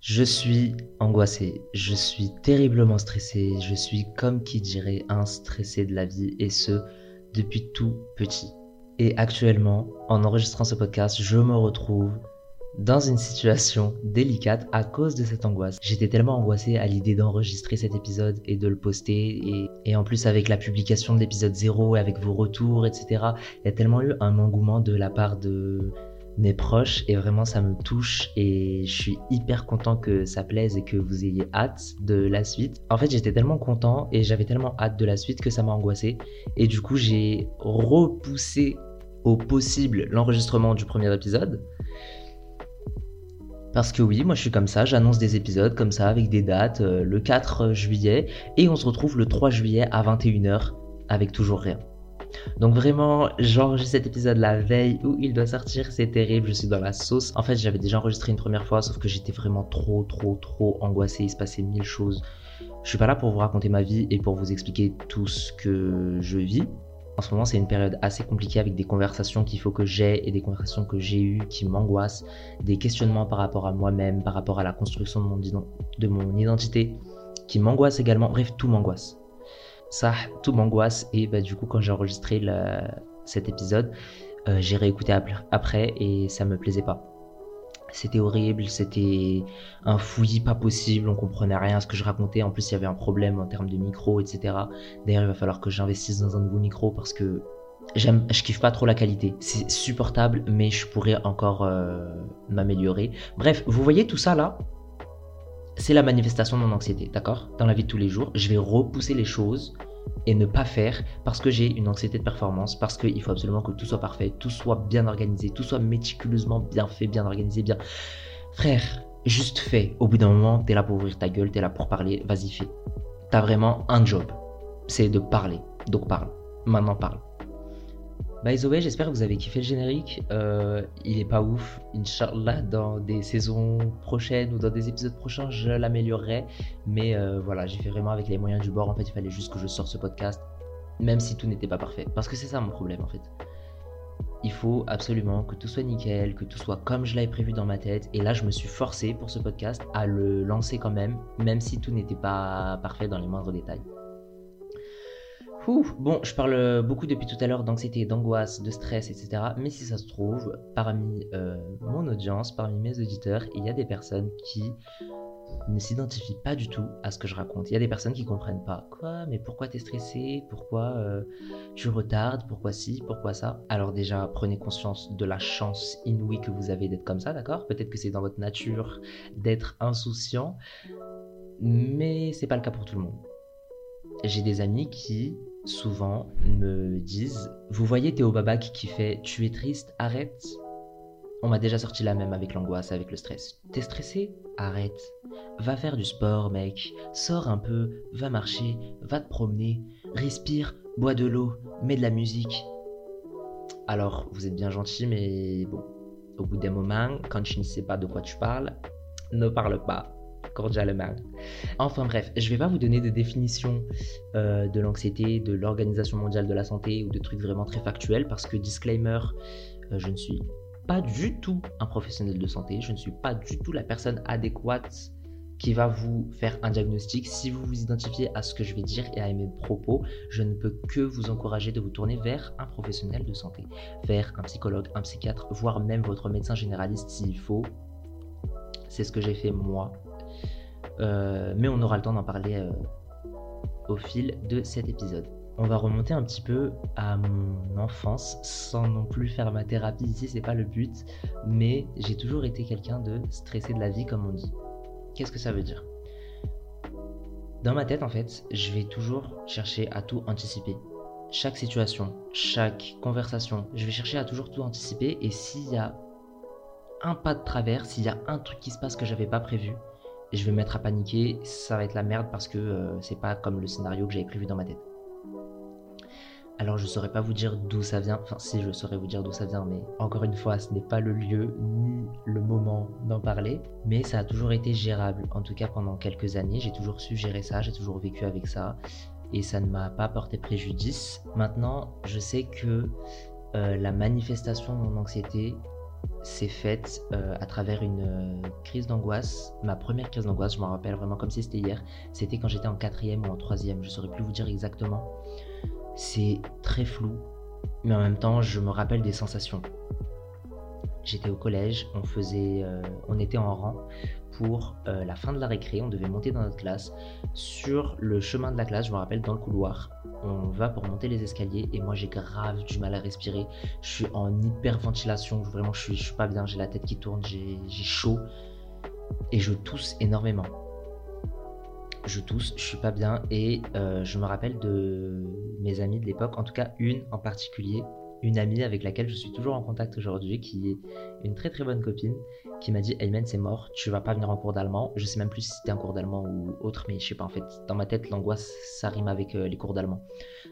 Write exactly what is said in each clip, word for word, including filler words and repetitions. Je suis angoissé, je suis terriblement stressé, je suis comme qui dirait un stressé de la vie et ce, depuis tout petit. Et actuellement, en enregistrant ce podcast, je me retrouve dans une situation délicate à cause de cette angoisse. J'étais tellement angoissé à l'idée d'enregistrer cet épisode et de le poster et, et en plus avec la publication de l'épisode zéro et avec vos retours, et cetera. Il y a tellement eu un engouement de la part de mes proches et vraiment ça me touche et je suis hyper content que ça plaise et que vous ayez hâte de la suite. En fait j'étais tellement content et j'avais tellement hâte de la suite que ça m'a angoissé et du coup j'ai repoussé au possible l'enregistrement du premier épisode parce que oui moi je suis comme ça, j'annonce des épisodes comme ça avec des dates euh, le quatre juillet et on se retrouve le trois juillet à vingt et une heures avec toujours rien. Donc vraiment, j'enregistre cet épisode la veille où il doit sortir, c'est terrible, je suis dans la sauce. En fait, j'avais déjà enregistré une première fois, sauf que j'étais vraiment trop, trop, trop angoissé, il se passait mille choses. Je suis pas là pour vous raconter ma vie et pour vous expliquer tout ce que je vis. En ce moment, c'est une période assez compliquée avec des conversations qu'il faut que j'aie et des conversations que j'ai eues qui m'angoissent, des questionnements par rapport à moi-même, par rapport à la construction de mon, de mon identité, qui m'angoissent également, bref, tout m'angoisse. Ça, tout m'angoisse et bah, du coup quand j'ai enregistré la... cet épisode, euh, j'ai réécouté après et ça me plaisait pas. C'était horrible, c'était un fouillis pas possible, on comprenait rien à ce que je racontais, en plus il y avait un problème en termes de micro, et cetera. D'ailleurs il va falloir que j'investisse dans un nouveau micro parce que j'aime, je kiffe pas trop la qualité, c'est supportable mais je pourrais encore euh, m'améliorer. Bref, vous voyez tout ça là ? C'est la manifestation de mon anxiété, d'accord ? Dans la vie de tous les jours, je vais repousser les choses et ne pas faire parce que j'ai une anxiété de performance, parce qu'il faut absolument que tout soit parfait, tout soit bien organisé, tout soit méticuleusement bien fait, bien organisé, bien... Frère, juste fais. Au bout d'un moment, t'es là pour ouvrir ta gueule, t'es là pour parler, vas-y fais. T'as vraiment un job, c'est de parler, donc parle. Maintenant parle. By the way, j'espère que vous avez kiffé le générique, euh, il est pas ouf, Inch'Allah, dans des saisons prochaines ou dans des épisodes prochains, je l'améliorerai, mais euh, voilà, j'ai fait vraiment avec les moyens du bord, en fait, il fallait juste que je sorte ce podcast, même si tout n'était pas parfait, parce que c'est ça mon problème, en fait. Il faut absolument que tout soit nickel, que tout soit comme je l'avais prévu dans ma tête, et là, je me suis forcé pour ce podcast à le lancer quand même, même si tout n'était pas parfait dans les moindres détails. Ouh, bon, je parle beaucoup depuis tout à l'heure d'anxiété, d'angoisse, de stress, et cetera. Mais si ça se trouve, parmi euh, mon audience, parmi mes auditeurs, il y a des personnes qui ne s'identifient pas du tout à ce que je raconte. Il y a des personnes qui comprennent pas. Quoi ? Mais pourquoi t'es stressé ? Pourquoi euh, tu retardes ? Pourquoi ci ? Pourquoi ça ? Alors déjà, prenez conscience de la chance inouïe que vous avez d'être comme ça, d'accord ? Peut-être que c'est dans votre nature d'être insouciant, mais c'est pas le cas pour tout le monde. J'ai des amis qui... souvent me disent « Vous voyez Théo Babac qui fait « Tu es triste, arrête !» On m'a déjà sorti la même avec l'angoisse, avec le stress. « T'es stressé ? Arrête ! Va faire du sport, mec. Sors un peu, va marcher, va te promener, respire, bois de l'eau, mets de la musique. » Alors, vous êtes bien gentil, mais bon, au bout d'un moment, quand tu ne sais pas de quoi tu parles, ne parle pas. Cordialement. Enfin bref, je vais pas vous donner de définition euh, de l'anxiété, de l'Organisation mondiale de la santé ou de trucs vraiment très factuels parce que disclaimer, euh, je ne suis pas du tout un professionnel de santé, je ne suis pas du tout la personne adéquate qui va vous faire un diagnostic. Si vous vous identifiez à ce que je vais dire et à mes propos, je ne peux que vous encourager de vous tourner vers un professionnel de santé, vers un psychologue, un psychiatre, voire même votre médecin généraliste s'il faut. C'est ce que j'ai fait moi. Euh, mais on aura le temps d'en parler euh, au fil de cet épisode. On va remonter un petit peu à mon enfance sans non plus faire ma thérapie ici, c'est pas le but, mais j'ai toujours été quelqu'un de stressé de la vie comme on dit. Qu'est-ce que ça veut dire ? Dans ma tête en fait, je vais toujours chercher à tout anticiper. Chaque situation, chaque conversation, je vais chercher à toujours tout anticiper et s'il y a un pas de travers, s'il y a un truc qui se passe que j'avais pas prévu, je vais me mettre à paniquer, ça va être la merde parce que euh, c'est pas comme le scénario que j'avais prévu dans ma tête. Alors je saurais pas vous dire d'où ça vient, enfin si je saurais vous dire d'où ça vient, mais encore une fois ce n'est pas le lieu ni le moment d'en parler, mais ça a toujours été gérable, en tout cas pendant quelques années, j'ai toujours su gérer ça, j'ai toujours vécu avec ça, et ça ne m'a pas porté préjudice. Maintenant je sais que euh, la manifestation de mon anxiété s'est faite euh, à travers une euh, crise d'angoisse. Ma première crise d'angoisse, je m'en rappelle vraiment comme si c'était hier. C'était quand j'étais en quatrième ou en troisième, je ne saurais plus vous dire exactement. C'est très flou, mais en même temps, je me rappelle des sensations. J'étais au collège, on faisait, euh, on était en rang pour euh, la fin de la récré, on devait monter dans notre classe. Sur le chemin de la classe, je me rappelle, dans le couloir, on va pour monter les escaliers et moi j'ai grave du mal à respirer. Je suis en hyperventilation, vraiment je suis, je suis pas bien, j'ai la tête qui tourne, j'ai, j'ai chaud et je tousse énormément. Je tousse, je suis pas bien et euh, je me rappelle de mes amies de l'époque, en tout cas une en particulier. Une amie avec laquelle je suis toujours en contact aujourd'hui, qui est une très très bonne copine, qui m'a dit « Ayman, c'est mort, tu vas pas venir en cours d'allemand ». Je sais même plus si c'était un cours d'allemand ou autre, mais je sais pas, en fait, dans ma tête, l'angoisse, ça rime avec euh, les cours d'allemand.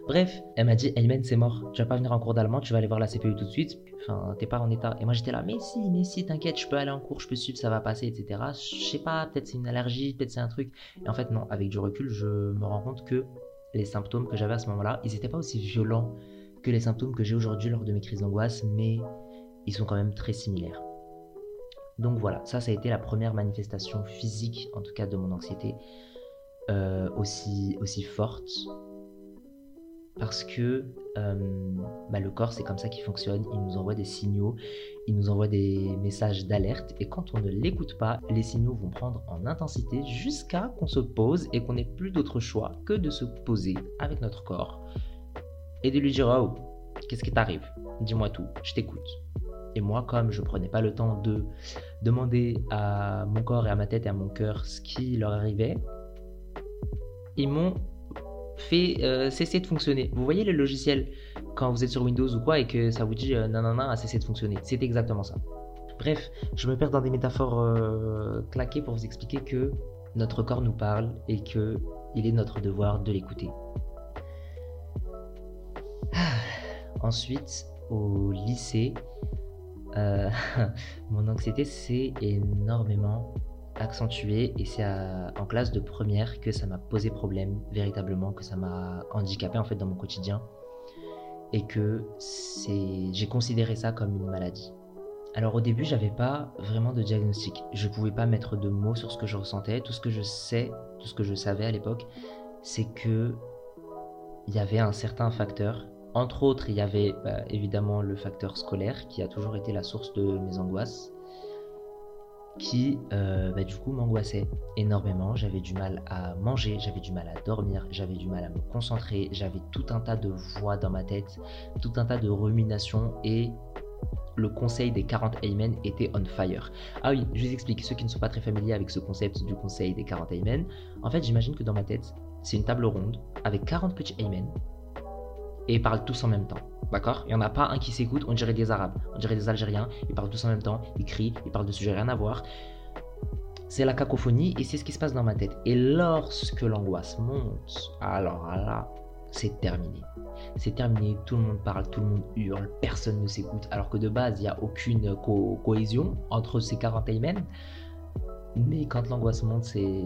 Bref, elle m'a dit « Ayman, c'est mort, tu vas pas venir en cours d'allemand, tu vas aller voir la C P U tout de suite, enfin, t'es pas en état ». Et moi j'étais là « Mais si, mais si, t'inquiète, je peux aller en cours, je peux suivre, ça va passer, et cetera ». Je sais pas, peut-être c'est une allergie, peut-être c'est un truc. Et en fait, non, avec du recul, je me rends compte que les symptômes que j'avais à ce moment-là, ils étaient pas aussi violents que les symptômes que j'ai aujourd'hui lors de mes crises d'angoisse, mais ils sont quand même très similaires. Donc voilà, ça, ça a été la première manifestation physique, en tout cas de mon anxiété, euh, aussi, aussi forte, parce que euh, bah, le corps, c'est comme ça qu'il fonctionne, il nous envoie des signaux, il nous envoie des messages d'alerte, et quand on ne l'écoute pas, les signaux vont prendre en intensité jusqu'à qu'on se pose et qu'on n'ait plus d'autre choix que de se poser avec notre corps, et de lui dire « Oh, qu'est-ce qui t'arrive ? Dis-moi tout, je t'écoute. » Et moi, comme je prenais pas le temps de demander à mon corps et à ma tête et à mon cœur ce qui leur arrivait, ils m'ont fait euh, cesser de fonctionner. Vous voyez le logiciel quand vous êtes sur Windows ou quoi et que ça vous dit euh, « Non, non, non, cessez de fonctionner ». C'est exactement ça. Bref, je me perds dans des métaphores euh, claquées pour vous expliquer que notre corps nous parle et que il est notre devoir de l'écouter. Ensuite, au lycée, euh, mon anxiété s'est énormément accentuée et c'est à, en classe de première que ça m'a posé problème, véritablement, que ça m'a handicapé en fait dans mon quotidien et que c'est, j'ai considéré ça comme une maladie. Alors au début, j'avais pas vraiment de diagnostic, je pouvais pas mettre de mots sur ce que je ressentais, tout ce que je sais, tout ce que je savais à l'époque, c'est que il y avait un certain facteur. Entre autres, il y avait bah, évidemment le facteur scolaire qui a toujours été la source de mes angoisses, qui euh, bah, du coup m'angoissait énormément. J'avais du mal à manger, j'avais du mal à dormir, j'avais du mal à me concentrer, j'avais tout un tas de voix dans ma tête, tout un tas de ruminations et le conseil des quarante Amen était on fire. Ah oui, je vous explique, ceux qui ne sont pas très familiers avec ce concept du conseil des quarante Amen, en fait j'imagine que dans ma tête, c'est une table ronde avec quarante petits Amen. Et ils parlent tous en même temps, d'accord ? Il n'y en a pas un qui s'écoute, on dirait des Arabes, on dirait des Algériens, ils parlent tous en même temps, ils crient, ils parlent de sujets rien à voir. C'est la cacophonie et c'est ce qui se passe dans ma tête. Et lorsque l'angoisse monte, alors là, c'est terminé. C'est terminé, tout le monde parle, tout le monde hurle, personne ne s'écoute, alors que de base, il n'y a aucune co- cohésion entre ces quarante Amen. Mais quand l'angoisse monte, c'est...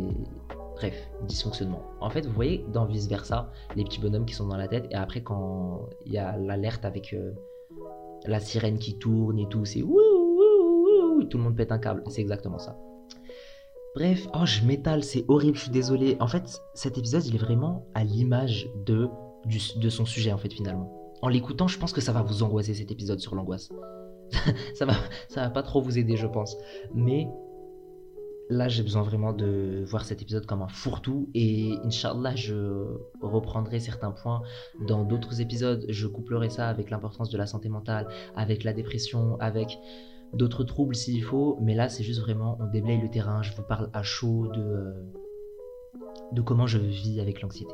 Bref, dysfonctionnement. En fait, vous voyez dans Vice Versa, les petits bonhommes qui sont dans la tête, et après quand il y a l'alerte avec euh, la sirène qui tourne et tout, c'est ouh, ouh, ouh, tout le monde pète un câble, c'est exactement ça. Bref, oh je m'étale, c'est horrible, je suis désolé. En fait, cet épisode, il est vraiment à l'image de, du, de son sujet en fait finalement. En l'écoutant, je pense que ça va vous angoisser cet épisode sur l'angoisse. ça, va, ça va pas trop vous aider je pense, mais... Là, j'ai besoin vraiment de voir cet épisode comme un fourre-tout et Inch'Allah, je reprendrai certains points dans d'autres épisodes. Je couplerai ça avec l'importance de la santé mentale, avec la dépression, avec d'autres troubles s'il faut. Mais là, c'est juste vraiment, on déblaye le terrain. Je vous parle à chaud de, de comment je vis avec l'anxiété.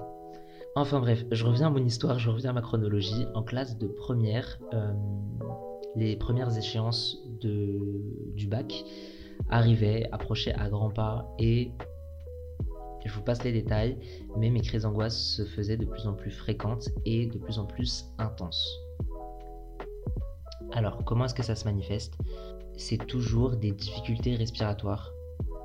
Enfin bref, je reviens à mon histoire, je reviens à ma chronologie. En classe de première, euh, les premières échéances de, du bac... arrivait, approchait à grands pas et je vous passe les détails, mais mes crises d'angoisse se faisaient de plus en plus fréquentes et de plus en plus intenses. Alors, comment est-ce que ça se manifeste ? C'est toujours des difficultés respiratoires.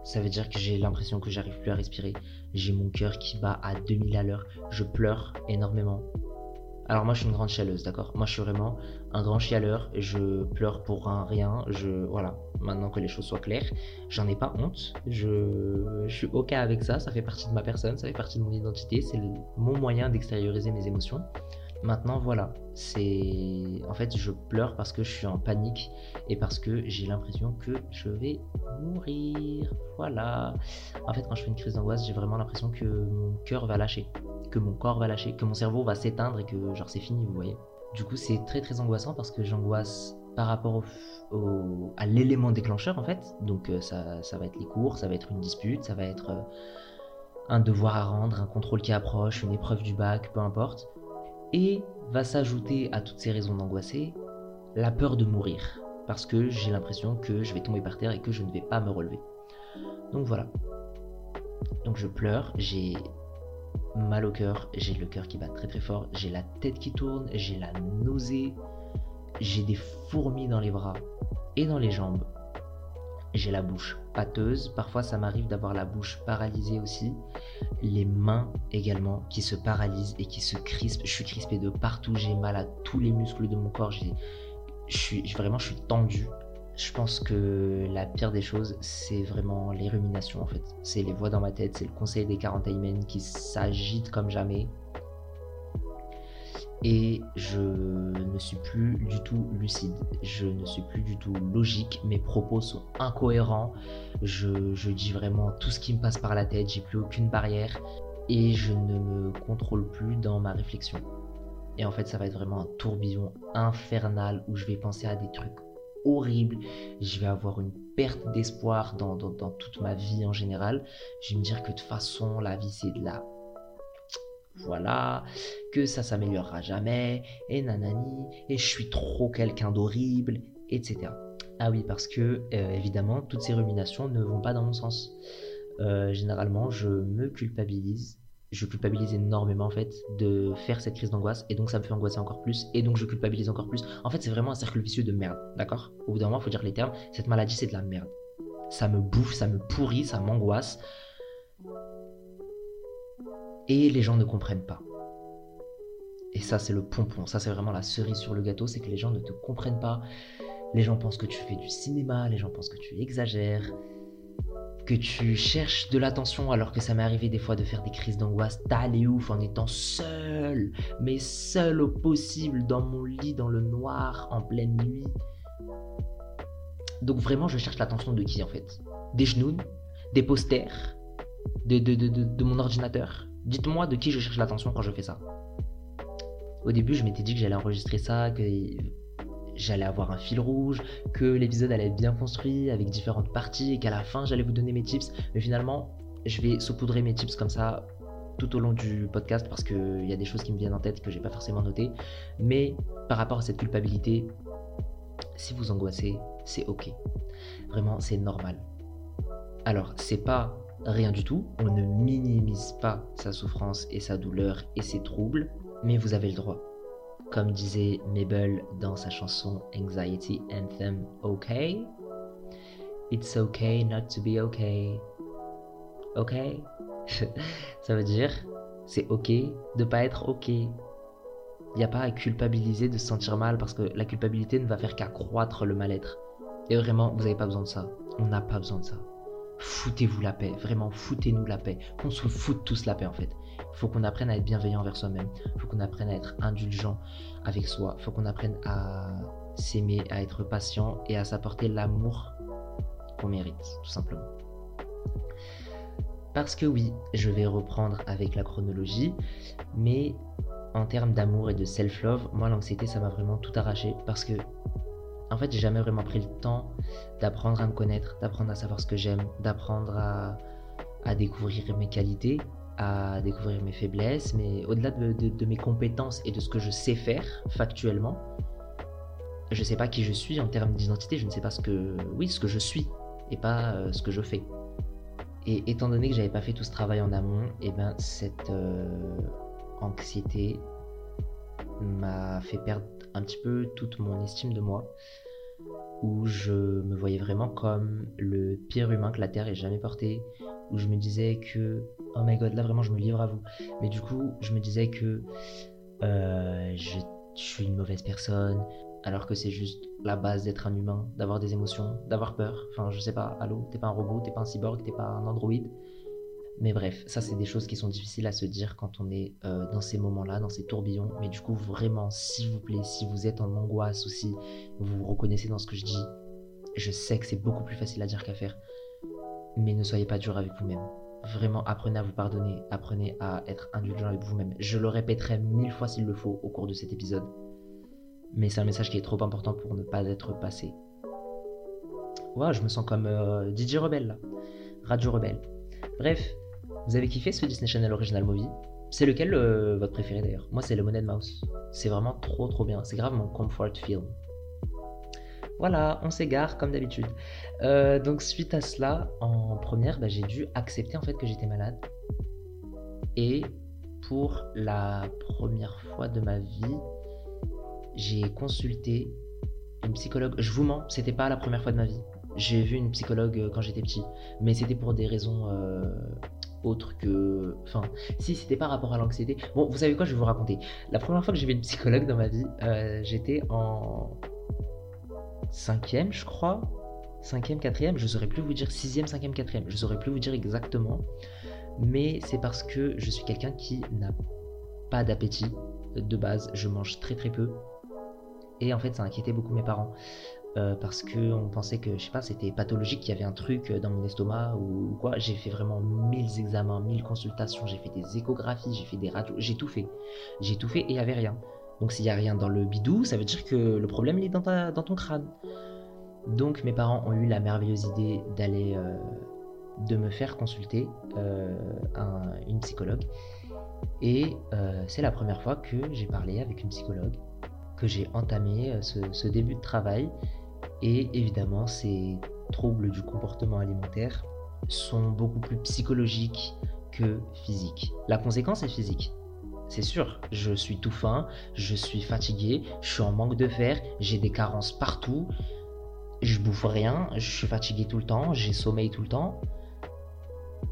Ça veut dire que j'ai l'impression que j'arrive plus à respirer, j'ai mon cœur qui bat à deux mille à l'heure, je pleure énormément. Alors moi je suis une grande chialeuse, d'accord. Moi je suis vraiment un grand chialeur, je pleure pour un rien, je... Voilà, maintenant que les choses soient claires, j'en ai pas honte, je, je suis ok avec ça, ça fait partie de ma personne, ça fait partie de mon identité, c'est le... mon moyen d'extérioriser mes émotions. Maintenant voilà, c'est... En fait je pleure parce que je suis en panique et parce que j'ai l'impression que je vais mourir, voilà. En fait quand je fais une crise d'angoisse, j'ai vraiment l'impression que mon cœur va lâcher, que mon corps va lâcher, que mon cerveau va s'éteindre et que genre c'est fini, vous voyez. Du coup c'est très très angoissant parce que j'angoisse par rapport au, au, à l'élément déclencheur en fait. Donc ça, ça va être les cours, ça va être une dispute, ça va être un devoir à rendre, un contrôle qui approche, une épreuve du bac, peu importe. Et va s'ajouter à toutes ces raisons d'angoisser la peur de mourir parce que j'ai l'impression que je vais tomber par terre et que je ne vais pas me relever. Donc voilà. Donc je pleure, j'ai... mal au cœur, j'ai le cœur qui bat très très fort, j'ai la tête qui tourne, j'ai la nausée, j'ai des fourmis dans les bras et dans les jambes, j'ai la bouche pâteuse, parfois ça m'arrive d'avoir la bouche paralysée aussi, les mains également qui se paralysent et qui se crispent, je suis crispé de partout, j'ai mal à tous les muscles de mon corps, j'ai... je suis vraiment je suis tendu. Je pense que la pire des choses, c'est vraiment les ruminations en fait. C'est les voix dans ma tête, c'est le conseil des quarante Amen qui s'agite comme jamais. Et je ne suis plus du tout lucide, je ne suis plus du tout logique, mes propos sont incohérents. Je, je dis vraiment tout ce qui me passe par la tête, j'ai plus aucune barrière. Et je ne me contrôle plus dans ma réflexion. Et en fait, ça va être vraiment un tourbillon infernal où je vais penser à des trucs horrible, je vais avoir une perte d'espoir dans, dans, dans toute ma vie en général, je vais me dire que de toute façon la vie c'est de la voilà, que ça s'améliorera jamais, et nanani, et je suis trop quelqu'un d'horrible, et cetera. Ah oui, parce que euh, évidemment toutes ces ruminations ne vont pas dans mon sens. Euh, généralement je me culpabilise, je culpabilise énormément en fait de faire cette crise d'angoisse et donc ça me fait angoisser encore plus et donc je culpabilise encore plus. En fait c'est vraiment un cercle vicieux de merde, d'accord ? Au bout d'un moment il faut dire les termes, cette maladie c'est de la merde. Ça me bouffe, ça me pourrit, ça m'angoisse. Et les gens ne comprennent pas. Et ça c'est le pompon, ça c'est vraiment la cerise sur le gâteau, c'est que les gens ne te comprennent pas. Les gens pensent que tu fais du cinéma, les gens pensent que tu exagères. Que tu cherches de l'attention, alors que ça m'est arrivé des fois de faire des crises d'angoisse t'allez ouf en étant seul, mais seul au possible, dans mon lit, dans le noir, en pleine nuit. Donc vraiment, je cherche l'attention de qui en fait ? Des genoux, des posters, de, de, de, de, de mon ordinateur ? Dites-moi de qui je cherche l'attention quand je fais ça. Au début, je m'étais dit que j'allais enregistrer ça, que... j'allais avoir un fil rouge, que l'épisode allait être bien construit avec différentes parties et qu'à la fin j'allais vous donner mes tips. Mais finalement, je vais saupoudrer mes tips comme ça tout au long du podcast parce qu'il y a des choses qui me viennent en tête que j'ai pas forcément notées. Mais par rapport à cette culpabilité, si vous angoissez, c'est ok. Vraiment, c'est normal. Alors, c'est pas rien du tout. On ne minimise pas sa souffrance et sa douleur et ses troubles, mais vous avez le droit. Comme disait Mabel dans sa chanson Anxiety Anthem, OK, it's okay not to be okay, OK, ça veut dire c'est OK de pas être OK. Il n'y a pas à culpabiliser de se sentir mal parce que la culpabilité ne va faire qu'accroître le mal-être. Et vraiment, vous n'avez pas besoin de ça, on n'a pas besoin de ça. Foutez-vous la paix, vraiment foutez-nous la paix, qu'on se foute tous la paix en fait. Faut qu'on apprenne à être bienveillant envers soi-même, faut qu'on apprenne à être indulgent avec soi, faut qu'on apprenne à s'aimer, à être patient et à s'apporter l'amour qu'on mérite, tout simplement. Parce que oui, je vais reprendre avec la chronologie, mais en termes d'amour et de self-love, moi l'anxiété ça m'a vraiment tout arraché parce que en fait j'ai jamais vraiment pris le temps d'apprendre à me connaître, d'apprendre à savoir ce que j'aime, d'apprendre à, à découvrir mes qualités, à découvrir mes faiblesses, mais au-delà de, de, de mes compétences et de ce que je sais faire factuellement, je ne sais pas qui je suis en termes d'identité, je ne sais pas ce que, oui, ce que je suis et pas euh, ce que je fais. Et étant donné que j'avais pas fait tout ce travail en amont, et ben cette euh, anxiété m'a fait perdre un petit peu toute mon estime de moi, où je me voyais vraiment comme le pire humain que la Terre ait jamais porté, où je me disais que oh my god, là vraiment je me livre à vous. Mais du coup, je me disais que euh, je, je suis une mauvaise personne, alors que c'est juste la base d'être un humain, d'avoir des émotions, d'avoir peur. Enfin, je sais pas, allô, t'es pas un robot, t'es pas un cyborg, t'es pas un androïde. Mais bref, ça c'est des choses qui sont difficiles à se dire quand on est euh, dans ces moments-là, dans ces tourbillons. Mais du coup, vraiment, s'il vous plaît, si vous êtes en angoisse ou si vous vous reconnaissez dans ce que je dis, je sais que c'est beaucoup plus facile à dire qu'à faire. Mais ne soyez pas dur avec vous-même. Vraiment, apprenez à vous pardonner, apprenez à être indulgent avec vous-même. Je le répéterai mille fois s'il le faut au cours de cet épisode. Mais c'est un message qui est trop important pour ne pas être passé. Ouah, wow, je me sens comme euh, D J Rebelle, là. Radio Rebelle. Bref. Vous avez kiffé ce Disney Channel Original Movie? C'est lequel euh, votre préféré d'ailleurs? Moi c'est Lemonade Mouse. C'est vraiment trop trop bien. C'est grave mon comfort film. Voilà, on s'égare comme d'habitude. Euh, donc suite à cela, en première, bah, j'ai dû accepter en fait que j'étais malade. Et pour la première fois de ma vie, j'ai consulté une psychologue. Je vous mens, c'était pas la première fois de ma vie. J'ai vu une psychologue quand j'étais petit, mais c'était pour des raisons... Euh... autre que... Enfin, si, c'était par rapport à l'anxiété. Bon, vous savez quoi, je vais vous raconter. La première fois que j'ai vu une psychologue dans ma vie, euh, j'étais en cinquième, je crois. cinquième, quatrième, je saurais plus vous dire. sixième, cinquième, quatrième, je saurais plus vous dire exactement. Mais c'est parce que je suis quelqu'un qui n'a pas d'appétit de base. Je mange très très peu. Et en fait, ça inquiétait beaucoup mes parents. Euh, parce qu'on pensait que, je sais pas, c'était pathologique, qu'il y avait un truc dans mon estomac ou, ou quoi. J'ai fait vraiment mille examens, mille consultations, j'ai fait des échographies, j'ai fait des radios, j'ai tout fait. J'ai tout fait et il n'y avait rien. Donc s'il n'y a rien dans le bidou, ça veut dire que le problème il est dans, ta, dans ton crâne. Donc mes parents ont eu la merveilleuse idée d'aller, euh, de me faire consulter euh, un, une psychologue. Et euh, c'est la première fois que j'ai parlé avec une psychologue, que j'ai entamé ce, ce début de travail. Et évidemment, ces troubles du comportement alimentaire sont beaucoup plus psychologiques que physiques. La conséquence est physique, c'est sûr. Je suis tout faim, je suis fatigué, je suis en manque de fer, j'ai des carences partout, je bouffe rien, je suis fatigué tout le temps, j'ai sommeil tout le temps.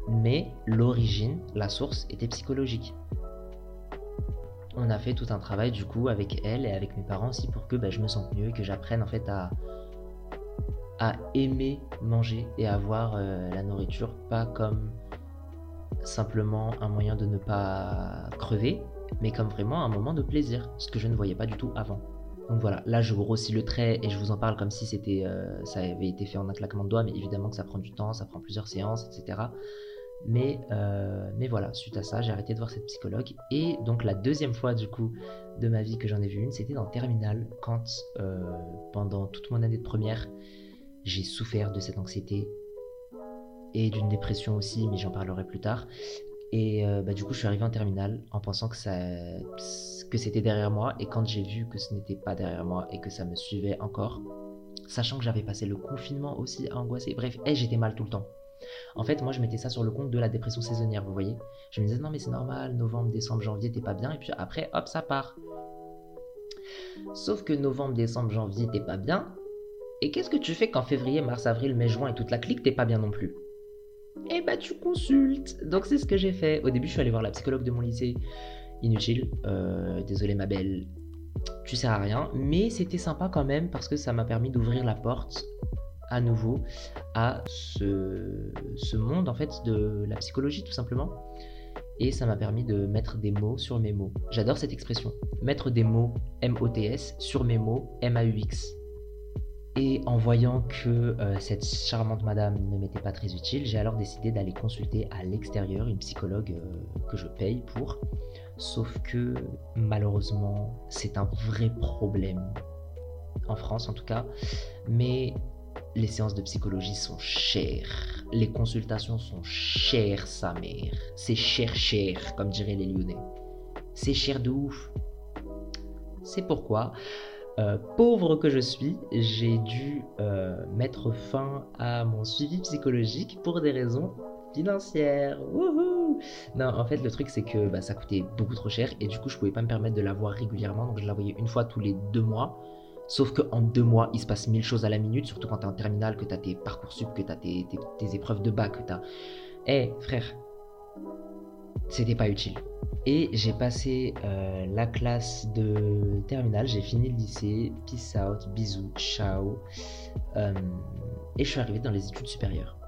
Mais l'origine, la source était psychologique. On a fait tout un travail du coup avec elle et avec mes parents aussi pour que bah, je me sente mieux et que j'apprenne en fait à, à aimer manger et à voir euh, la nourriture pas comme simplement un moyen de ne pas crever, mais comme vraiment un moment de plaisir, ce que je ne voyais pas du tout avant. Donc voilà, là je grossis le trait et je vous en parle comme si c'était, euh, ça avait été fait en un claquement de doigts, mais évidemment que ça prend du temps, ça prend plusieurs séances, et cetera. Mais, euh, mais voilà, suite à ça, j'ai arrêté de voir cette psychologue. Et donc la deuxième fois du coup de ma vie que j'en ai vu une, c'était en terminale, quand euh, pendant toute mon année de première, j'ai souffert de cette anxiété et d'une dépression aussi, mais j'en parlerai plus tard. Et euh, bah, du coup, je suis arrivé en terminale en pensant que, ça, que c'était derrière moi. Et quand j'ai vu que ce n'était pas derrière moi et que ça me suivait encore, sachant que j'avais passé le confinement aussi à angoisser, bref, hey, j'étais mal tout le temps. En fait, moi je mettais ça sur le compte de la dépression saisonnière, vous voyez. Je me disais non mais c'est normal, novembre, décembre, janvier t'es pas bien, et puis après hop ça part. Sauf que novembre, décembre, janvier t'es pas bien, et qu'est-ce que tu fais qu'en février, mars, avril, mai, juin et toute la clique t'es pas bien non plus? Eh bah tu consultes. Donc c'est ce que j'ai fait. Au début je suis allé voir la psychologue de mon lycée. Inutile, euh, désolé ma belle, tu sers à rien. Mais c'était sympa quand même parce que ça m'a permis d'ouvrir la porte à nouveau à ce, ce monde en fait de la psychologie tout simplement, et ça m'a permis de mettre des mots sur mes mots. J'adore cette expression, mettre des mots M O T S sur mes mots M A U X. Et en voyant que euh, cette charmante madame ne m'était pas très utile, j'ai alors décidé d'aller consulter à l'extérieur une psychologue euh, que je paye pour. Sauf que malheureusement c'est un vrai problème en France en tout cas, mais les séances de psychologie sont chères, les consultations sont chères sa mère, c'est cher cher comme diraient les Lyonnais, c'est cher de ouf. C'est pourquoi, euh, pauvre que je suis, j'ai dû euh, mettre fin à mon suivi psychologique pour des raisons financières. Wouhou! Non, en fait le truc c'est que bah, ça coûtait beaucoup trop cher et du coup je pouvais pas me permettre de la voir régulièrement, donc je la voyais une fois tous les deux mois. Sauf qu'en deux mois, il se passe mille choses à la minute, surtout quand t'es en terminale, que t'as tes parcours sup, que t'as tes, tes, tes épreuves de bac, que t'as... Eh, hey, frère, c'était pas utile. Et j'ai passé euh, la classe de terminale, j'ai fini le lycée, peace out, bisous, ciao. Euh, et je suis arrivé dans les études supérieures.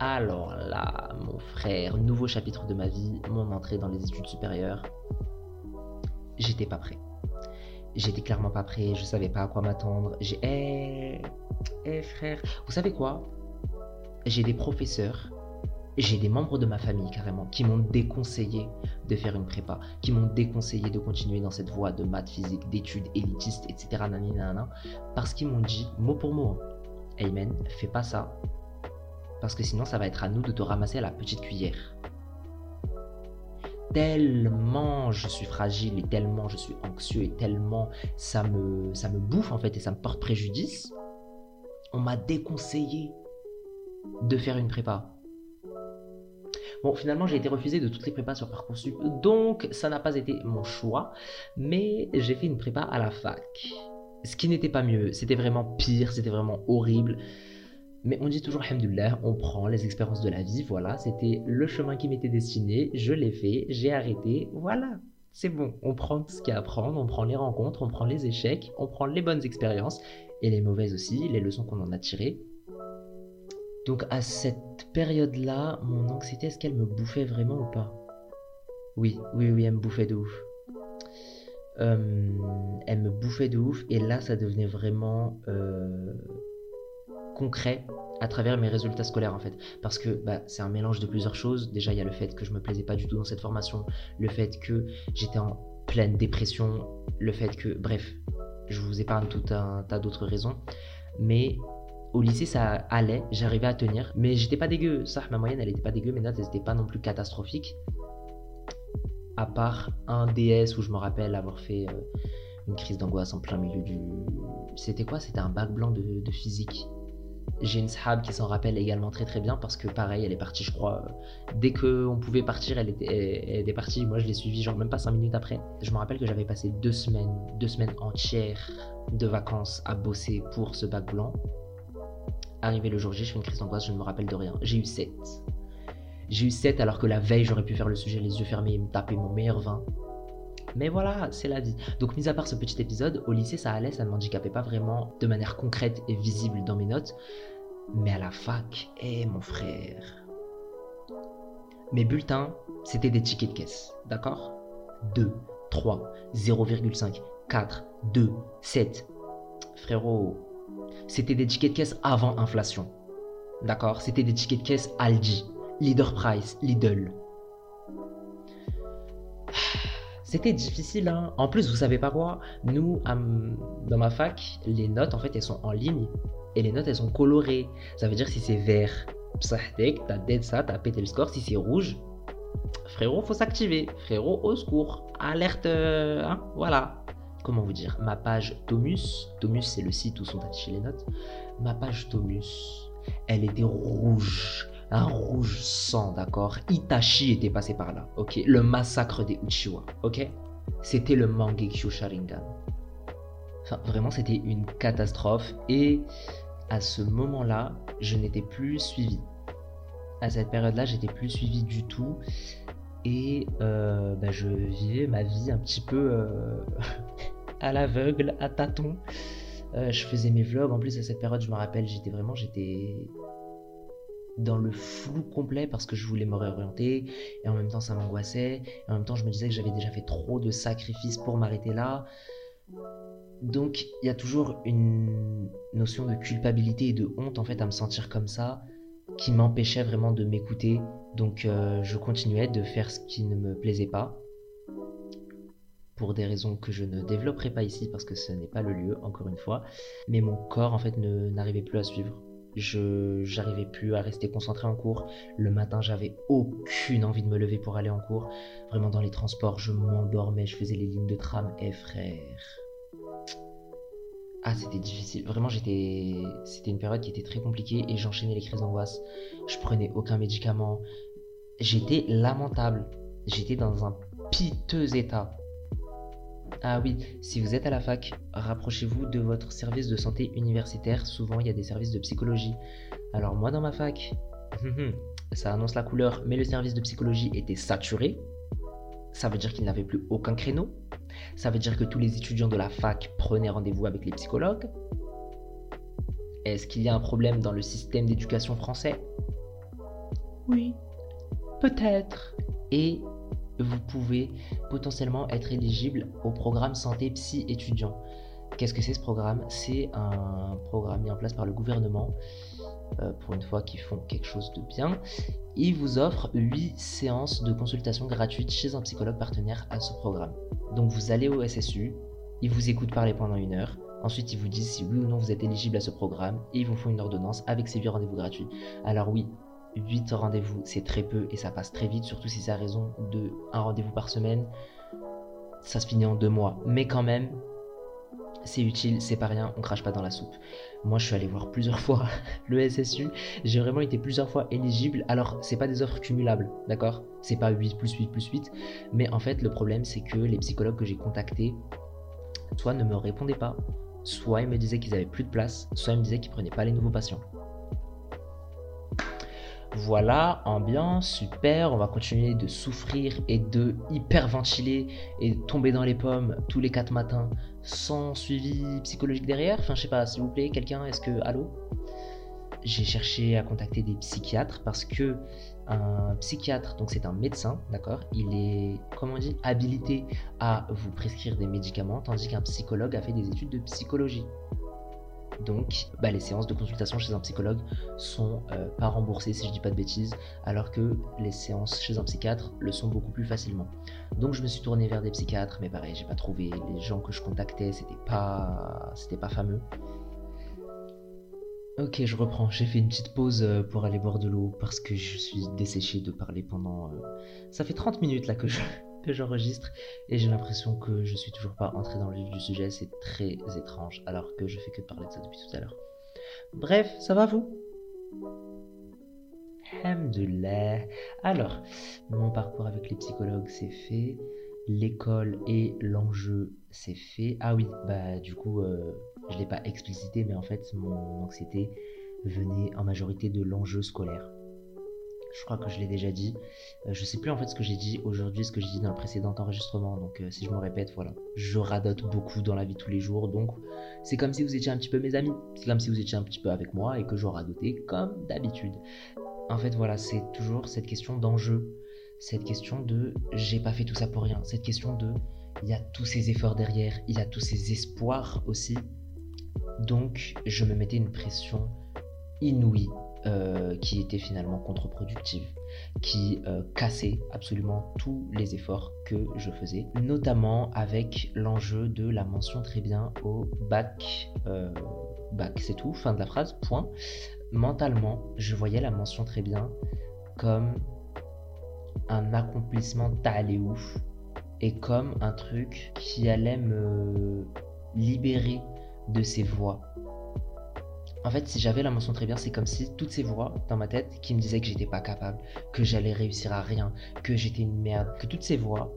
Alors là, mon frère, nouveau chapitre de ma vie, mon entrée dans les études supérieures. J'étais pas prêt. J'étais clairement pas prêt, je savais pas à quoi m'attendre. J'ai... Eh, eh frère, vous savez quoi ? J'ai des professeurs... J'ai des membres de ma famille carrément qui m'ont déconseillé de faire une prépa, qui m'ont déconseillé de continuer dans cette voie de maths, physique, d'études élitistes, et cetera. Naninana, parce qu'ils m'ont dit mot pour mot, Aymen, fais pas ça, parce que sinon ça va être à nous de te ramasser à la petite cuillère. Tellement je suis fragile et tellement je suis anxieux et tellement ça me, ça me bouffe en fait et ça me porte préjudice, on m'a déconseillé de faire une prépa. Bon, finalement, j'ai été refusé de toutes les prépas sur Parcoursup, donc ça n'a pas été mon choix, mais j'ai fait une prépa à la fac. Ce qui n'était pas mieux, c'était vraiment pire, c'était vraiment horrible. Mais on dit toujours, alhamdoulilah, on prend les expériences de la vie, voilà, c'était le chemin qui m'était destiné, je l'ai fait, j'ai arrêté, voilà. C'est bon, on prend ce qu'il y a à prendre, on prend les rencontres, on prend les échecs, on prend les bonnes expériences, et les mauvaises aussi, les leçons qu'on en a tirées. Donc à cette période-là, mon anxiété, est-ce qu'elle me bouffait vraiment ou pas ? Oui, oui, oui, elle me bouffait de ouf. Euh, elle me bouffait de ouf et là, ça devenait vraiment euh, concret à travers mes résultats scolaires en fait. Parce que bah, c'est un mélange de plusieurs choses. Déjà, il y a le fait que je me plaisais pas du tout dans cette formation, le fait que j'étais en pleine dépression, le fait que... Bref, je vous épargne tout un tas d'autres raisons, mais... Au lycée, ça allait, j'arrivais à tenir, mais j'étais pas dégueu. Ça, ma moyenne, elle était pas dégueu, mes notes, elles étaient pas non plus catastrophiques. À part un D S où je me rappelle avoir fait euh, une crise d'angoisse en plein milieu du... C'était quoi ? C'était un bac blanc de, de physique. J'ai une sahab qui s'en rappelle également très très bien parce que pareil, elle est partie, je crois. Euh, dès qu'on pouvait partir, elle était, elle, elle était partie. Moi, je l'ai suivie, genre même pas cinq minutes après. Je me rappelle que j'avais passé deux semaines, deux semaines entières de vacances à bosser pour ce bac blanc. Arrivé le jour J, je fais une crise d'angoisse, je ne me rappelle de rien. J'ai eu sept. J'ai eu sept alors que la veille, j'aurais pu faire le sujet les yeux fermés et me taper mon meilleur vingt. Mais voilà, c'est la vie. Donc, mis à part ce petit épisode, au lycée, ça allait, ça ne m'handicapait pas vraiment de manière concrète et visible dans mes notes. Mais à la fac, hé hey, mon frère. Mes bulletins, c'était des tickets de caisse, d'accord ? deux, trois, zéro virgule cinq, quatre, deux, sept. Frérot... C'était des tickets de caisse avant inflation. D'accord ? C'était des tickets de caisse Aldi, Leader Price, Lidl. C'était difficile, hein ? En plus, vous savez pas quoi ? Nous, dans ma fac, les notes, en fait, elles sont en ligne. Et les notes, elles sont colorées. Ça veut dire si c'est vert, psahdek, t'as dead ça, t'as pété le score. Si c'est rouge, frérot, faut s'activer. Frérot, au secours. Alerte, hein ? Voilà. Comment vous dire ? Ma page Thomus, Thomus c'est le site où sont affichées les notes, ma page Thomus, elle était rouge, un rouge sang, d'accord ? Itachi était passé par là, ok ? Le massacre des Uchiwa, ok ? C'était le Mangekyou Sharingan. Enfin, vraiment, c'était une catastrophe et à ce moment-là, je n'étais plus suivi. À cette période-là, j'étais plus suivi du tout. Et euh, bah je vivais ma vie un petit peu euh, à l'aveugle, à tâtons. Euh, je faisais mes vlogs. En plus, à cette période, je me rappelle, j'étais vraiment j'étais dans le flou complet parce que je voulais me réorienter. Et en même temps, ça m'angoissait. Et en même temps, je me disais que j'avais déjà fait trop de sacrifices pour m'arrêter là. Donc, il y a toujours une notion de culpabilité et de honte, en fait, à me sentir comme ça, qui m'empêchait vraiment de m'écouter. Donc euh, je continuais de faire ce qui ne me plaisait pas, pour des raisons que je ne développerai pas ici, parce que ce n'est pas le lieu, encore une fois. Mais mon corps, en fait, ne, n'arrivait plus à suivre. Je n'arrivais plus à rester concentré en cours. Le matin, j'avais aucune envie de me lever pour aller en cours. Vraiment, dans les transports, je m'endormais, je faisais les lignes de tram. Eh frère... Ah, c'était difficile. Vraiment, j'étais... c'était une période qui était très compliquée et j'enchaînais les crises d'angoisse. Je prenais aucun médicament. J'étais lamentable. J'étais dans un piteux état. Ah oui, si vous êtes à la fac, rapprochez-vous de votre service de santé universitaire. Souvent, il y a des services de psychologie. Alors moi, dans ma fac, ça annonce la couleur, mais le service de psychologie était saturé. Ça veut dire qu'il n'avait plus aucun créneau. Ça veut dire que tous les étudiants de la fac prenaient rendez-vous avec les psychologues. Est-ce qu'il y a un problème dans le système d'éducation français ? Oui, peut-être. Et vous pouvez potentiellement être éligible au programme santé psy étudiant. Qu'est-ce que c'est ce programme ? C'est un programme mis en place par le gouvernement, euh, pour une fois qu'ils font quelque chose de bien. Il vous offre huit séances de consultation gratuite chez un psychologue partenaire à ce programme. Donc vous allez au S S U, ils vous écoutent parler pendant une heure, ensuite ils vous disent si oui ou non vous êtes éligible à ce programme et ils vous font une ordonnance avec ces huit rendez-vous gratuits. Alors oui, huit rendez-vous c'est très peu et ça passe très vite, surtout si c'est à raison de un rendez-vous par semaine, ça se finit en deux mois. Mais quand même, c'est utile, c'est pas rien, on crache pas dans la soupe. Moi je suis allé voir plusieurs fois le S S U, j'ai vraiment été plusieurs fois éligible, alors c'est pas des offres cumulables, d'accord ? C'est pas huit plus huit plus huit, mais en fait le problème c'est que les psychologues que j'ai contactés, soit ne me répondaient pas, soit ils me disaient qu'ils avaient plus de place, soit ils me disaient qu'ils prenaient pas les nouveaux patients. Voilà, ambiance, super, on va continuer de souffrir et de hyperventiler et tomber dans les pommes tous les quatre matins sans suivi psychologique derrière. Enfin, je sais pas, s'il vous plaît, quelqu'un, est-ce que... Allô ? J'ai cherché à contacter des psychiatres parce que un psychiatre, donc c'est un médecin, d'accord ? Il est, comment on dit, habilité à vous prescrire des médicaments, tandis qu'un psychologue a fait des études de psychologie. Donc, bah, les séances de consultation chez un psychologue sont euh, pas remboursées, si je dis pas de bêtises, alors que les séances chez un psychiatre le sont beaucoup plus facilement. Donc, je me suis tourné vers des psychiatres, mais pareil, j'ai pas trouvé. Les gens que je contactais, c'était pas, c'était pas fameux. Ok, je reprends. J'ai fait une petite pause pour aller boire de l'eau parce que je suis desséché de parler pendant. Euh... Ça fait trente minutes là que je. que j'enregistre et j'ai l'impression que je suis toujours pas entré dans le vif du sujet, c'est très étrange alors que je fais que parler de ça depuis tout à l'heure. Bref, ça va vous ? Alhamdoulilah. Alors, mon parcours avec les psychologues c'est fait, l'école et l'enjeu c'est fait. Ah oui, bah du coup euh, je l'ai pas explicité mais en fait mon anxiété venait en majorité de l'enjeu scolaire. Je crois que je l'ai déjà dit. Euh, je sais plus en fait ce que j'ai dit aujourd'hui, ce que j'ai dit dans le précédent enregistrement. Donc euh, si je me répète, voilà. Je radote beaucoup dans la vie de tous les jours. Donc c'est comme si vous étiez un petit peu mes amis. C'est comme si vous étiez un petit peu avec moi et que je radotais comme d'habitude. En fait voilà, c'est toujours cette question d'enjeu. Cette question de j'ai pas fait tout ça pour rien. Cette question de il y a tous ces efforts derrière. Il y a tous ces espoirs aussi. Donc je me mettais une pression inouïe. Euh, qui était finalement contre-productive, qui euh, cassait absolument tous les efforts que je faisais, notamment avec l'enjeu de la mention très bien au bac, euh, bac c'est tout, fin de la phrase, point. Mentalement, je voyais la mention très bien comme un accomplissement t'allez ouf et comme un truc qui allait me libérer de ces voix. En fait, si j'avais la mention très bien, c'est comme si toutes ces voix dans ma tête qui me disaient que j'étais pas capable, que j'allais réussir à rien, que j'étais une merde, que toutes ces voix,